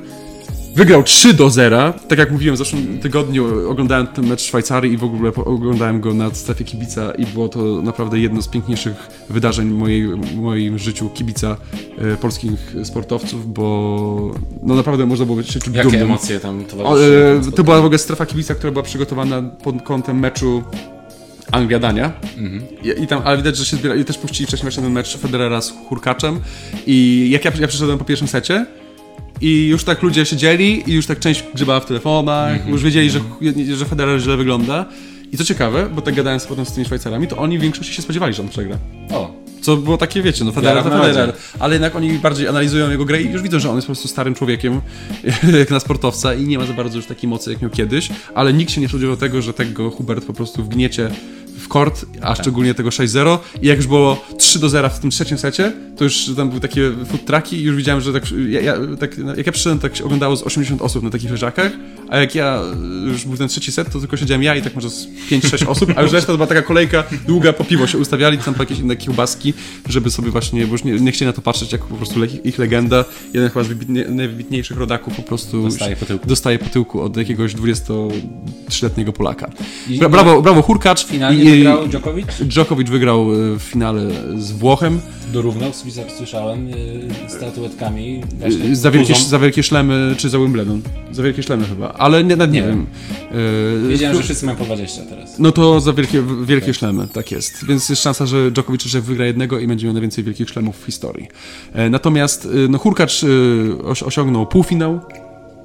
Wygrał 3-0, tak jak mówiłem w zeszłym tygodniu, oglądałem ten mecz Szwajcarii i w ogóle oglądałem go na strefie kibica i było to naprawdę jedno z piękniejszych wydarzeń w moim życiu kibica polskich sportowców, bo no naprawdę można było się czuć dumnym. Jakie emocje tam towarzyszyły? To była w ogóle strefa kibica, która była przygotowana pod kątem meczu Anglia-Dania. Mhm. I tam, ale widać, że się zbierali, też puścili wcześniej ten mecz Federera z Hurkaczem i jak ja przyszedłem po pierwszym secie, i już tak ludzie siedzieli i już tak część grzebała w telefonach, już wiedzieli, że Federer źle wygląda. I co ciekawe, bo tak gadałem potem z tymi Szwajcarami, to oni w większości się spodziewali, że on przegra. O. Co było takie, wiecie, no Federer to Federer. Ale jednak oni bardziej analizują jego grę i już widzą, że on jest po prostu starym człowiekiem, jak na sportowca i nie ma za bardzo już takiej mocy, jak miał kiedyś. Ale nikt się nie spodziewał tego, że tego Hubert po prostu wgniecie w kort, a szczególnie tego 6-0 i jak już było 3-0 w tym trzecim secie, to już tam były takie food trucki i już widziałem, że jak ja przyszedłem, tak się oglądało z 80 osób na takich leżakach, a jak ja już był ten trzeci set, to tylko siedziałem ja i tak może z 5-6 osób, a już reszta to była taka kolejka długa, po piwo się ustawiali, tam jakieś inne kiełbaski, żeby sobie właśnie, bo już nie chcieli na to patrzeć, jak po prostu ich legenda, jeden chyba z najwybitniejszych rodaków po prostu dostaje po tyłku od jakiegoś 23-letniego Polaka. Brawo Hurkacz. Wygrał Djokovic? Djokovic wygrał w finale z Włochem. Dorównał, słyszałem, statuetkami. Za wielkie szlemy czy za Wimbledon? Za wielkie szlemy chyba, ale nie wiem. Wiedziałem, że wszyscy mają po 20 teraz. No to za wielkie szlemy, tak jest. Więc jest szansa, że Djokovic jeszcze wygra jednego i będzie miał najwięcej wielkich szlemów w historii. Natomiast Hurkacz osiągnął półfinał.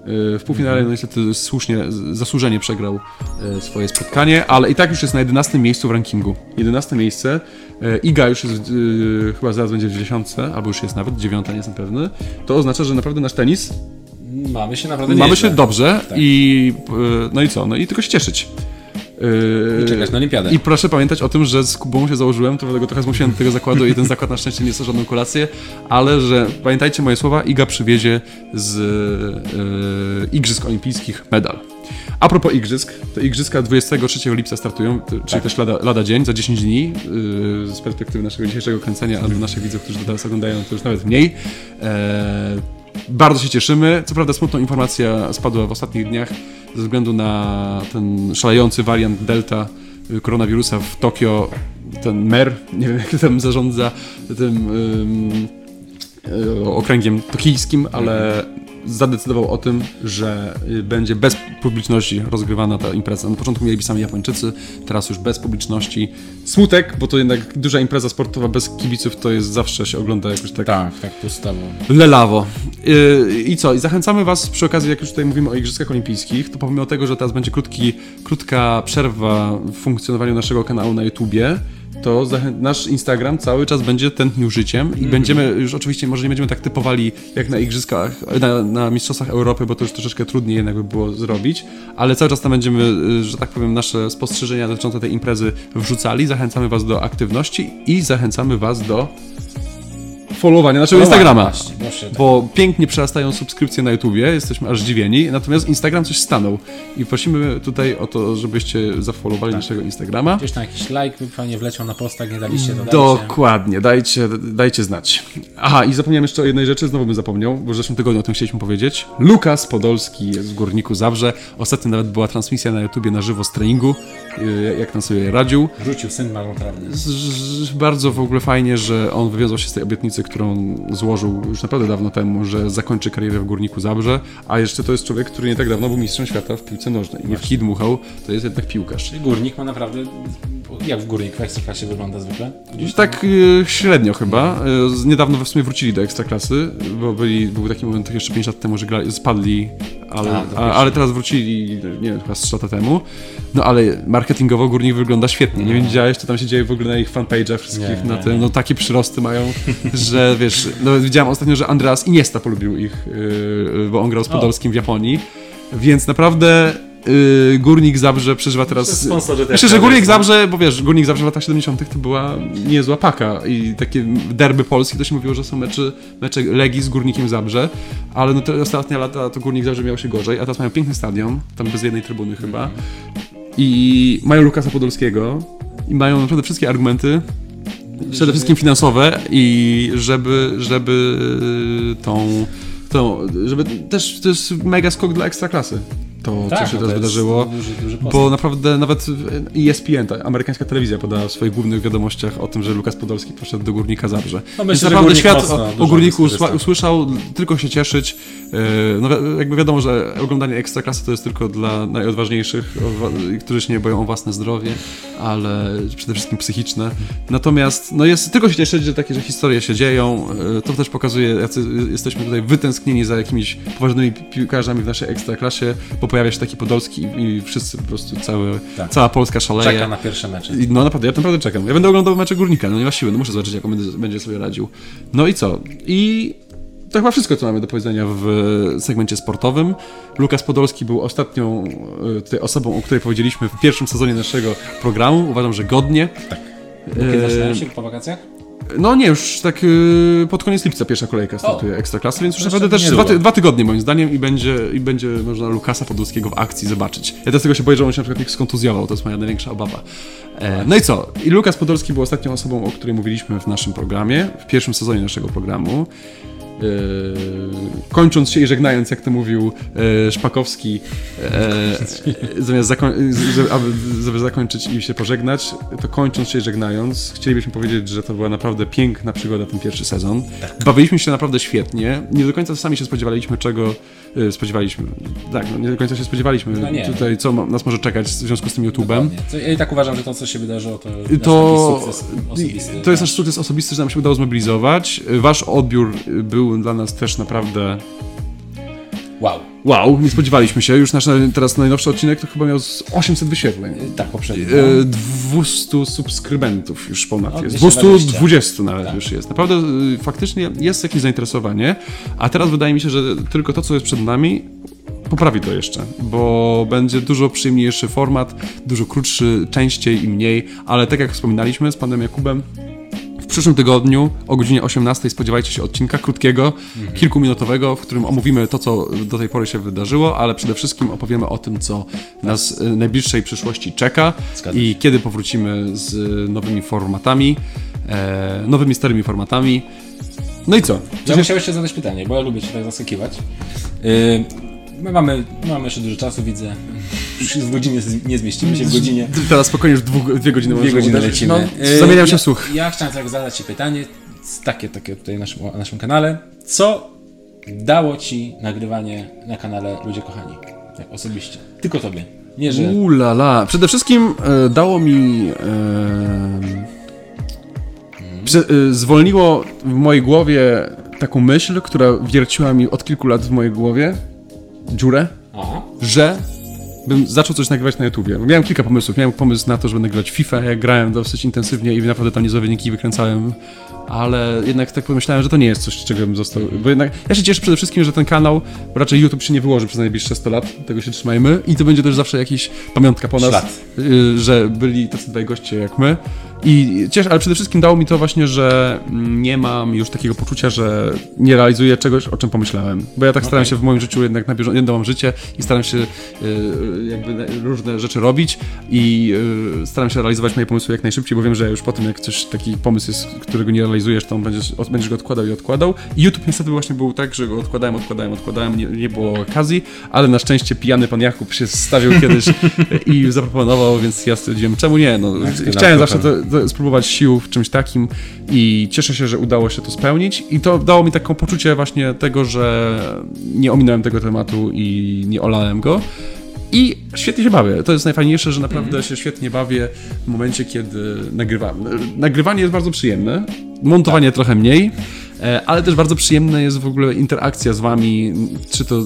W półfinale niestety zasłużenie przegrał swoje spotkanie, ale i tak już jest na 11 miejscu w rankingu. 11 miejsce. Iga już jest, chyba zaraz będzie w 10, albo już jest nawet 9, nie jestem pewny. To oznacza, że naprawdę nasz tenis Mamy się dobrze, tak. I tylko się cieszyć. I czekać na olimpiadę. I proszę pamiętać o tym, że z Kubą się założyłem, to dlatego trochę zmusiłem do tego zakładu i ten zakład na szczęście nie jest o żadną kolację, ale że pamiętajcie moje słowa, Iga przywiezie z Igrzysk Olimpijskich medal. A propos igrzysk, to igrzyska 23 lipca startują, czyli też lada dzień, za 10 dni, z perspektywy naszego dzisiejszego kręcenia, albo naszych widzów, którzy to teraz oglądają, to już nawet mniej. Bardzo się cieszymy. Co prawda smutna informacja spadła w ostatnich dniach ze względu na ten szalejący wariant Delta koronawirusa w Tokio. Ten mer, nie wiem jak tam zarządza tym okręgiem tokijskim, ale zadecydował o tym, że będzie bez publiczności rozgrywana ta impreza. Na początku mieli sami Japończycy, teraz już bez publiczności. Smutek, bo to jednak duża impreza sportowa bez kibiców to jest zawsze się ogląda jakoś tak pustawo. Lelawo. I co? I zachęcamy was przy okazji, jak już tutaj mówimy o Igrzyskach Olimpijskich, to pomimo tego, że teraz będzie krótka przerwa w funkcjonowaniu naszego kanału na YouTubie, to nasz Instagram cały czas będzie tętnił życiem i będziemy już oczywiście, może nie będziemy tak typowali jak na igrzyskach, na mistrzostwach Europy, bo to już troszeczkę trudniej jednak by było zrobić, ale cały czas tam będziemy, że tak powiem, nasze spostrzeżenia dotyczące tej imprezy wrzucali. Zachęcamy was do aktywności i zachęcamy was do followowania naszego Instagrama, właśnie, tak. Bo pięknie przerastają subskrypcje na YouTubie, jesteśmy aż zdziwieni, natomiast Instagram coś stanął i prosimy tutaj o to, żebyście zafollowowali naszego Instagrama. Gdzieś tam jakiś like, fajnie wleciał na post, jak nie daliście, to dokładnie, dajcie znać. Aha, i zapomniałem jeszcze o jednej rzeczy, znowu bym zapomniał, bo w zeszłym tygodniu o tym chcieliśmy powiedzieć. Lukas Podolski jest w Górniku Zabrze, ostatnio nawet była transmisja na YouTubie na żywo z treningu, jak tam sobie radził. Rzucił syn marnotrawny. Bardzo w ogóle fajnie, że on wywiązał się z tej obietnicy, którą złożył już naprawdę dawno temu, że zakończy karierę w Górniku Zabrze, a jeszcze to jest człowiek, który nie tak dawno był mistrzem świata w piłce nożnej. Nie w kij dmuchał, to jest jednak piłkarz. I Górnik ma naprawdę... Jak w Górnik w Ekstraklasie wygląda zwykle? Tak średnio chyba. Niedawno w sumie wrócili do Ekstraklasy, bo był taki moment jeszcze 5 lat temu, że spadli, ale teraz wrócili, nie wiem, chyba z 3 lata temu. No ale marketingowo Górnik wygląda świetnie. Nie widziałeś, co tam się dzieje w ogóle na ich fanpage'ach wszystkich, na tym, no takie przyrosty mają, że wiesz, no widziałem ostatnio, że Andreas Iniesta polubił ich, bo on grał z Podolskim w Japonii, więc naprawdę... Górnik Zabrze przeżywa teraz... Myślę, że Górnik Zabrze, bo wiesz, Górnik Zabrze w latach 70 to była niezła paka i takie derby polskie, to się mówiło, że są mecze Legii z Górnikiem Zabrze, ale no te ostatnie lata to Górnik Zabrze miał się gorzej, a teraz mają piękny stadion, tam bez jednej trybuny chyba. i mają Łukasza Podolskiego i mają naprawdę wszystkie argumenty, przede wszystkim finansowe, i żeby też to jest mega skok dla Ekstraklasy. To, tak, co się teraz wydarzyło, duży bo naprawdę nawet ESPN, ta amerykańska telewizja, podała w swoich głównych wiadomościach o tym, że Łukasz Podolski poszedł do Górnika Zabrze. No myślę, naprawdę Górnik świat o Górniku usłyszał, tylko się cieszyć. No, jakby wiadomo, że oglądanie Ekstraklasy to jest tylko dla najodważniejszych, którzy się nie boją o własne zdrowie, ale przede wszystkim psychiczne. Natomiast no jest tylko się cieszyć, że takie że historie się dzieją. To też pokazuje, jacy jesteśmy tutaj wytęsknieni za jakimiś poważnymi piłkarzami w naszej Ekstraklasie, bo pojawia się taki Podolski i wszyscy po prostu cała Polska szaleje. Czeka na pierwsze mecze. No naprawdę, ja naprawdę czekam. Ja będę oglądał mecze Górnika, no nie ma siły, no muszę zobaczyć, jak on będzie sobie radził. No i co? I to chyba wszystko, co mamy do powiedzenia w segmencie sportowym. Łukasz Podolski był ostatnią osobą, o której powiedzieliśmy w pierwszym sezonie naszego programu. Uważam, że godnie. Tak. Kiedy zaczynałeś się po wakacjach? No nie, już tak pod koniec lipca pierwsza kolejka startuje Ekstraklasy, więc już naprawdę też dwa tygodnie moim zdaniem i będzie można Łukasza Podolskiego w akcji zobaczyć. Ja też tego się boję, że on się na przykład skontuzjował, to jest moja największa obawa. No i co? I Łukasz Podolski był ostatnią osobą, o której mówiliśmy w naszym programie, w pierwszym sezonie naszego programu. Kończąc się i żegnając, jak to mówił Szpakowski, żeby zakończyć i się pożegnać, to kończąc się i żegnając, chcielibyśmy powiedzieć, że to była naprawdę piękna przygoda ten pierwszy sezon. Bawiliśmy się naprawdę świetnie. Nie do końca sami się spodziewaliśmy, czego spodziewaliśmy. Tak, no nie do końca się spodziewaliśmy tutaj, co nas może czekać w związku z tym YouTube'em. Ja i tak uważam, że to, co się wydarzyło, to jest nasz sukces osobisty. To jest nasz sukces osobisty, że nam się udało zmobilizować. Wasz odbiór był dla nas też naprawdę wow, nie spodziewaliśmy się. Już nasz teraz najnowszy odcinek to chyba miał z 800 wyświetleń. Tak, poprzednio. 200 subskrybentów już ponad jest. 220 nawet tak. Już jest. Naprawdę faktycznie jest jakieś zainteresowanie, a teraz wydaje mi się, że tylko to, co jest przed nami, poprawi to jeszcze, bo będzie dużo przyjemniejszy format, dużo krótszy, częściej i mniej, ale tak jak wspominaliśmy z panem Jakubem, w przyszłym tygodniu o godzinie 18 spodziewajcie się odcinka krótkiego, kilkuminutowego, w którym omówimy to, co do tej pory się wydarzyło, ale przede wszystkim opowiemy o tym, co nas w najbliższej przyszłości czeka i kiedy powrócimy z nowymi formatami, nowymi starymi formatami. No i co? Ja musiałem jeszcze zadać pytanie, bo ja lubię cię tak zaskakiwać. My mamy jeszcze dużo czasu, widzę. Już w godzinie nie zmieścimy się w godzinie. Teraz spokojnie już dwie godziny lecimy. No, zamieniam się w słuch. Ja chciałem tak zadać ci pytanie, takie tutaj naszym kanale. Co dało ci nagrywanie na kanale Ludzie Kochani? Tak osobiście. Tylko tobie. Nie, że... Ulala. Przede wszystkim dało mi... zwolniło w mojej głowie taką myśl, która wierciła mi od kilku lat w mojej głowie dziurę, że bym zaczął coś nagrywać na YouTubie. Miałem kilka pomysłów. Miałem pomysł na to, żeby nagrywać FIFA. Ja grałem dosyć intensywnie i naprawdę tam niezłe wyniki wykręcałem, ale jednak tak pomyślałem, że to nie jest coś, czego bym został. Bo jednak ja się cieszę przede wszystkim, że ten kanał, raczej YouTube się nie wyłoży przez najbliższe 100 lat. Tego się trzymajmy. I to będzie też zawsze jakaś pamiątka po nas, że byli tacy dwaj goście jak my. I cieszę, ale przede wszystkim dało mi to właśnie, że nie mam już takiego poczucia, że nie realizuję czegoś, o czym pomyślałem. Bo ja tak staram się w moim życiu jednak na bieżąco, mam życie i staram się jakby różne rzeczy robić i staram się realizować moje pomysły jak najszybciej, bo wiem, że już po tym, jak coś taki pomysł jest, którego nie realizujesz, to będziesz go odkładał. I YouTube niestety właśnie był tak, że go odkładałem, nie było okazji, ale na szczęście pijany pan Jakub się stawił kiedyś i zaproponował, więc ja stwierdziłem, czemu nie? No, chciałem zawsze spróbować sił w czymś takim i cieszę się, że udało się to spełnić i to dało mi takie poczucie właśnie tego, że nie ominąłem tego tematu i nie olałem go i świetnie się bawię. To jest najfajniejsze, że naprawdę się świetnie bawię w momencie, kiedy nagrywam. Nagrywanie jest bardzo przyjemne, montowanie trochę mniej, ale też bardzo przyjemna jest w ogóle interakcja z wami, czy to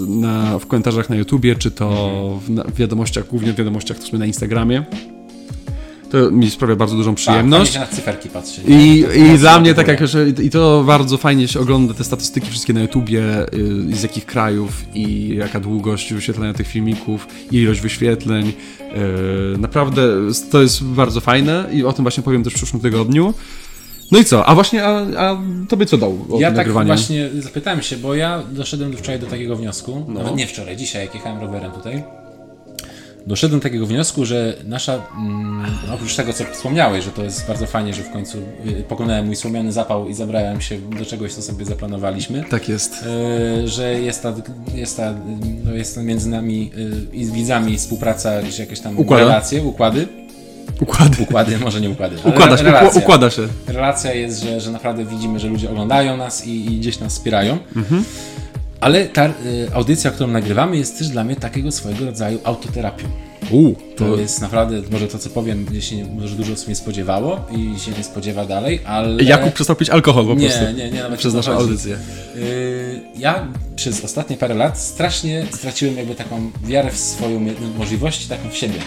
w komentarzach na YouTubie, czy to w wiadomościach, głównie w wiadomościach, to na Instagramie. To mi sprawia bardzo dużą przyjemność. Tak, fajnie się na cyferki patrzy. I dla mnie tak jak i to bardzo fajnie się ogląda te statystyki wszystkie na YouTubie, z jakich krajów i jaka długość wyświetlenia tych filmików, ilość wyświetleń. Naprawdę to jest bardzo fajne i o tym właśnie powiem też w przyszłym tygodniu. No i co? A tobie co dał od nagrywania? Ja tak właśnie zapytałem się, bo ja doszedłem wczoraj do takiego wniosku, nawet nie wczoraj, dzisiaj jak jechałem rowerem tutaj, doszedłem do takiego wniosku, że nasza, oprócz tego co wspomniałeś, że to jest bardzo fajnie, że w końcu pokonałem mój słomiany zapał i zabrałem się do czegoś, co sobie zaplanowaliśmy. Tak jest. Że jest między nami i z widzami współpraca, gdzieś jakieś tam relacje, układy, może nie układy. Układa się. Relacja jest, że naprawdę widzimy, że ludzie oglądają nas i gdzieś nas wspierają. Mhm. Ale ta audycja, którą nagrywamy, jest też dla mnie takiego swojego rodzaju autoterapią. To jest naprawdę, może to co powiem, może dużo osób nie spodziewało i się nie spodziewa dalej, ale... Jakub przestał pić alkohol po prostu. Nie, nawet przez naszą audycję. Ja przez ostatnie parę lat strasznie straciłem jakby taką wiarę w swoją możliwość, taką w siebie.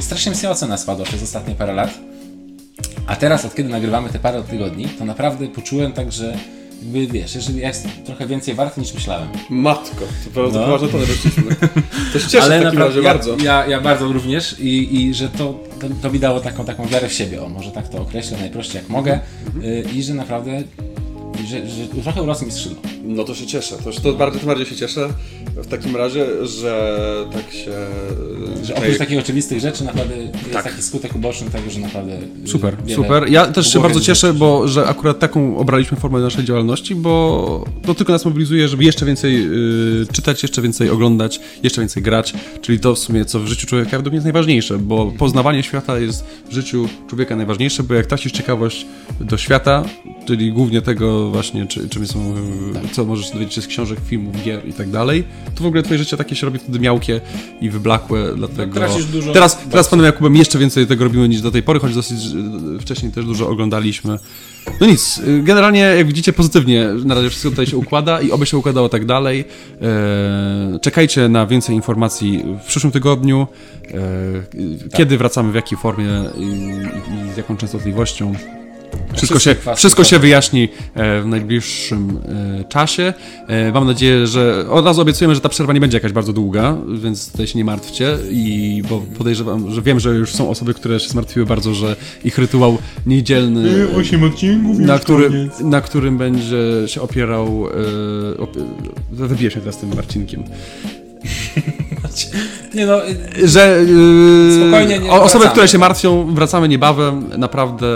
Strasznie mi się ocena spadła przez ostatnie parę lat. A teraz, od kiedy nagrywamy te parę tygodni, to naprawdę poczułem tak, że jakby, wiesz, jeżeli jest trochę więcej wart niż myślałem. Matko, to bardzo poważne to doszliśmy. To się cieszę w takim razie bardzo. Ja bardzo również i że to mi dało taką wiarę w siebie, może tak to określę najprościej jak mogę, i że naprawdę, że trochę urosło mi skrzydło. No to się cieszę, to bardziej się cieszę w takim razie, że tak się... Że oprócz takich oczywistych rzeczy naprawdę jest taki skutek uboczny tego, że naprawdę... Super. Ja też się bardzo cieszę, bo że akurat taką obraliśmy formę naszej działalności, bo to tylko nas mobilizuje, żeby jeszcze więcej czytać, jeszcze więcej oglądać, jeszcze więcej grać, czyli to w sumie, co w życiu człowieka według mnie jest najważniejsze, bo poznawanie świata jest w życiu człowieka najważniejsze, bo jak tracisz ciekawość do świata, czyli głównie tego właśnie, czym są... co możesz dowiedzieć się z książek, filmów, gier i tak dalej, to w ogóle twoje życie takie się robi wtedy miałkie i wyblakłe, dlatego... No, teraz z panem Jakubem jeszcze więcej tego robimy niż do tej pory, choć dosyć wcześniej też dużo oglądaliśmy. No nic, generalnie jak widzicie pozytywnie na razie wszystko tutaj się układa i oby się układało tak dalej. Czekajcie na więcej informacji w przyszłym tygodniu, kiedy wracamy, w jakiej formie i z jaką częstotliwością. Wszystko się wyjaśni w najbliższym czasie. Mam nadzieję, że od razu obiecujemy, że ta przerwa nie będzie jakaś bardzo długa, więc tutaj się nie martwcie, i bo podejrzewam, że wiem, że już są osoby, które się zmartwiły bardzo, że ich rytuał niedzielny, 8 odcinków, na którym będzie się opierał... Wybiję się teraz tym Marcinkiem. Nie no, że spokojnie, osoby, które się martwią, wracamy niebawem. Naprawdę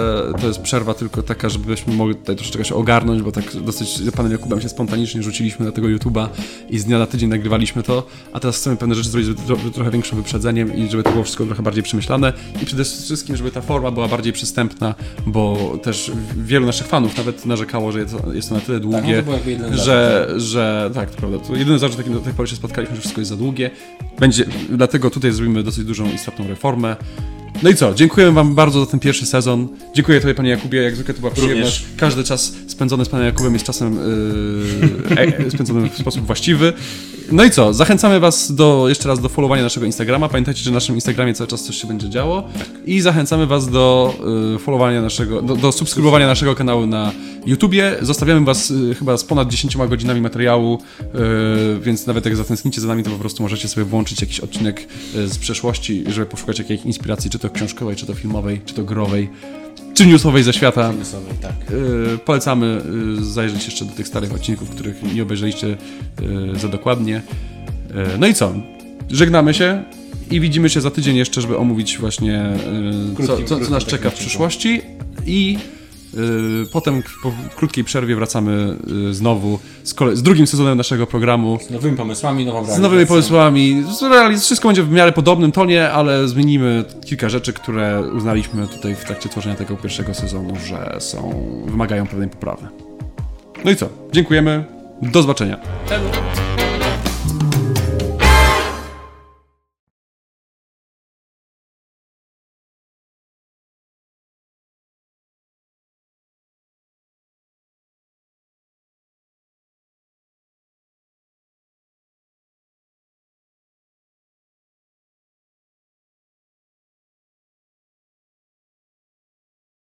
to jest przerwa tylko taka, żebyśmy mogli tutaj troszeczkę się ogarnąć, bo tak dosyć z panem Jakubem się spontanicznie rzuciliśmy na tego YouTube'a i z dnia na tydzień nagrywaliśmy to, a teraz chcemy pewne rzeczy zrobić z trochę większym wyprzedzeniem i żeby to było wszystko trochę bardziej przemyślane i przede wszystkim, żeby ta forma była bardziej przystępna, bo też wielu naszych fanów nawet narzekało, że jest to na tyle długie, tak, że tak, to prawda. To jedyny zawsze do tej pory się spotkaliśmy, że wszystko jest za długie. Dlatego tutaj zrobimy dosyć dużą istotną reformę. No i co? Dziękuję wam bardzo za ten pierwszy sezon. Dziękuję tobie, panie Jakubie, jak zwykle to była przyjemność. Każdy czas spędzony z panem Jakubem jest czasem spędzony w sposób właściwy. No i co? Zachęcamy was jeszcze raz do followowania naszego Instagrama. Pamiętajcie, że na naszym Instagramie cały czas coś się będzie działo. Tak. I zachęcamy was do followowania naszego, do subskrybowania naszego kanału na YouTubie. Zostawiamy was chyba z ponad 10 godzinami materiału, więc nawet jak zatęsknicie za nami, to po prostu możecie sobie włączyć jakiś odcinek z przeszłości, żeby poszukać jakiejś inspiracji, czy to książkowej, czy to filmowej, czy to growej, czy newsowej ze świata. Newsowej, tak. Polecamy zajrzeć jeszcze do tych starych odcinków, których nie obejrzeliście za dokładnie. No i co? Żegnamy się i widzimy się za tydzień jeszcze, żeby omówić właśnie co nas czeka w przyszłości i potem po krótkiej przerwie wracamy znowu z drugim sezonem naszego programu. Z nowymi pomysłami, wszystko będzie w miarę podobnym tonie, ale zmienimy kilka rzeczy, które uznaliśmy tutaj w trakcie tworzenia tego pierwszego sezonu, że wymagają pewnej poprawy. No i co? Dziękujemy. Do zobaczenia. Cześć.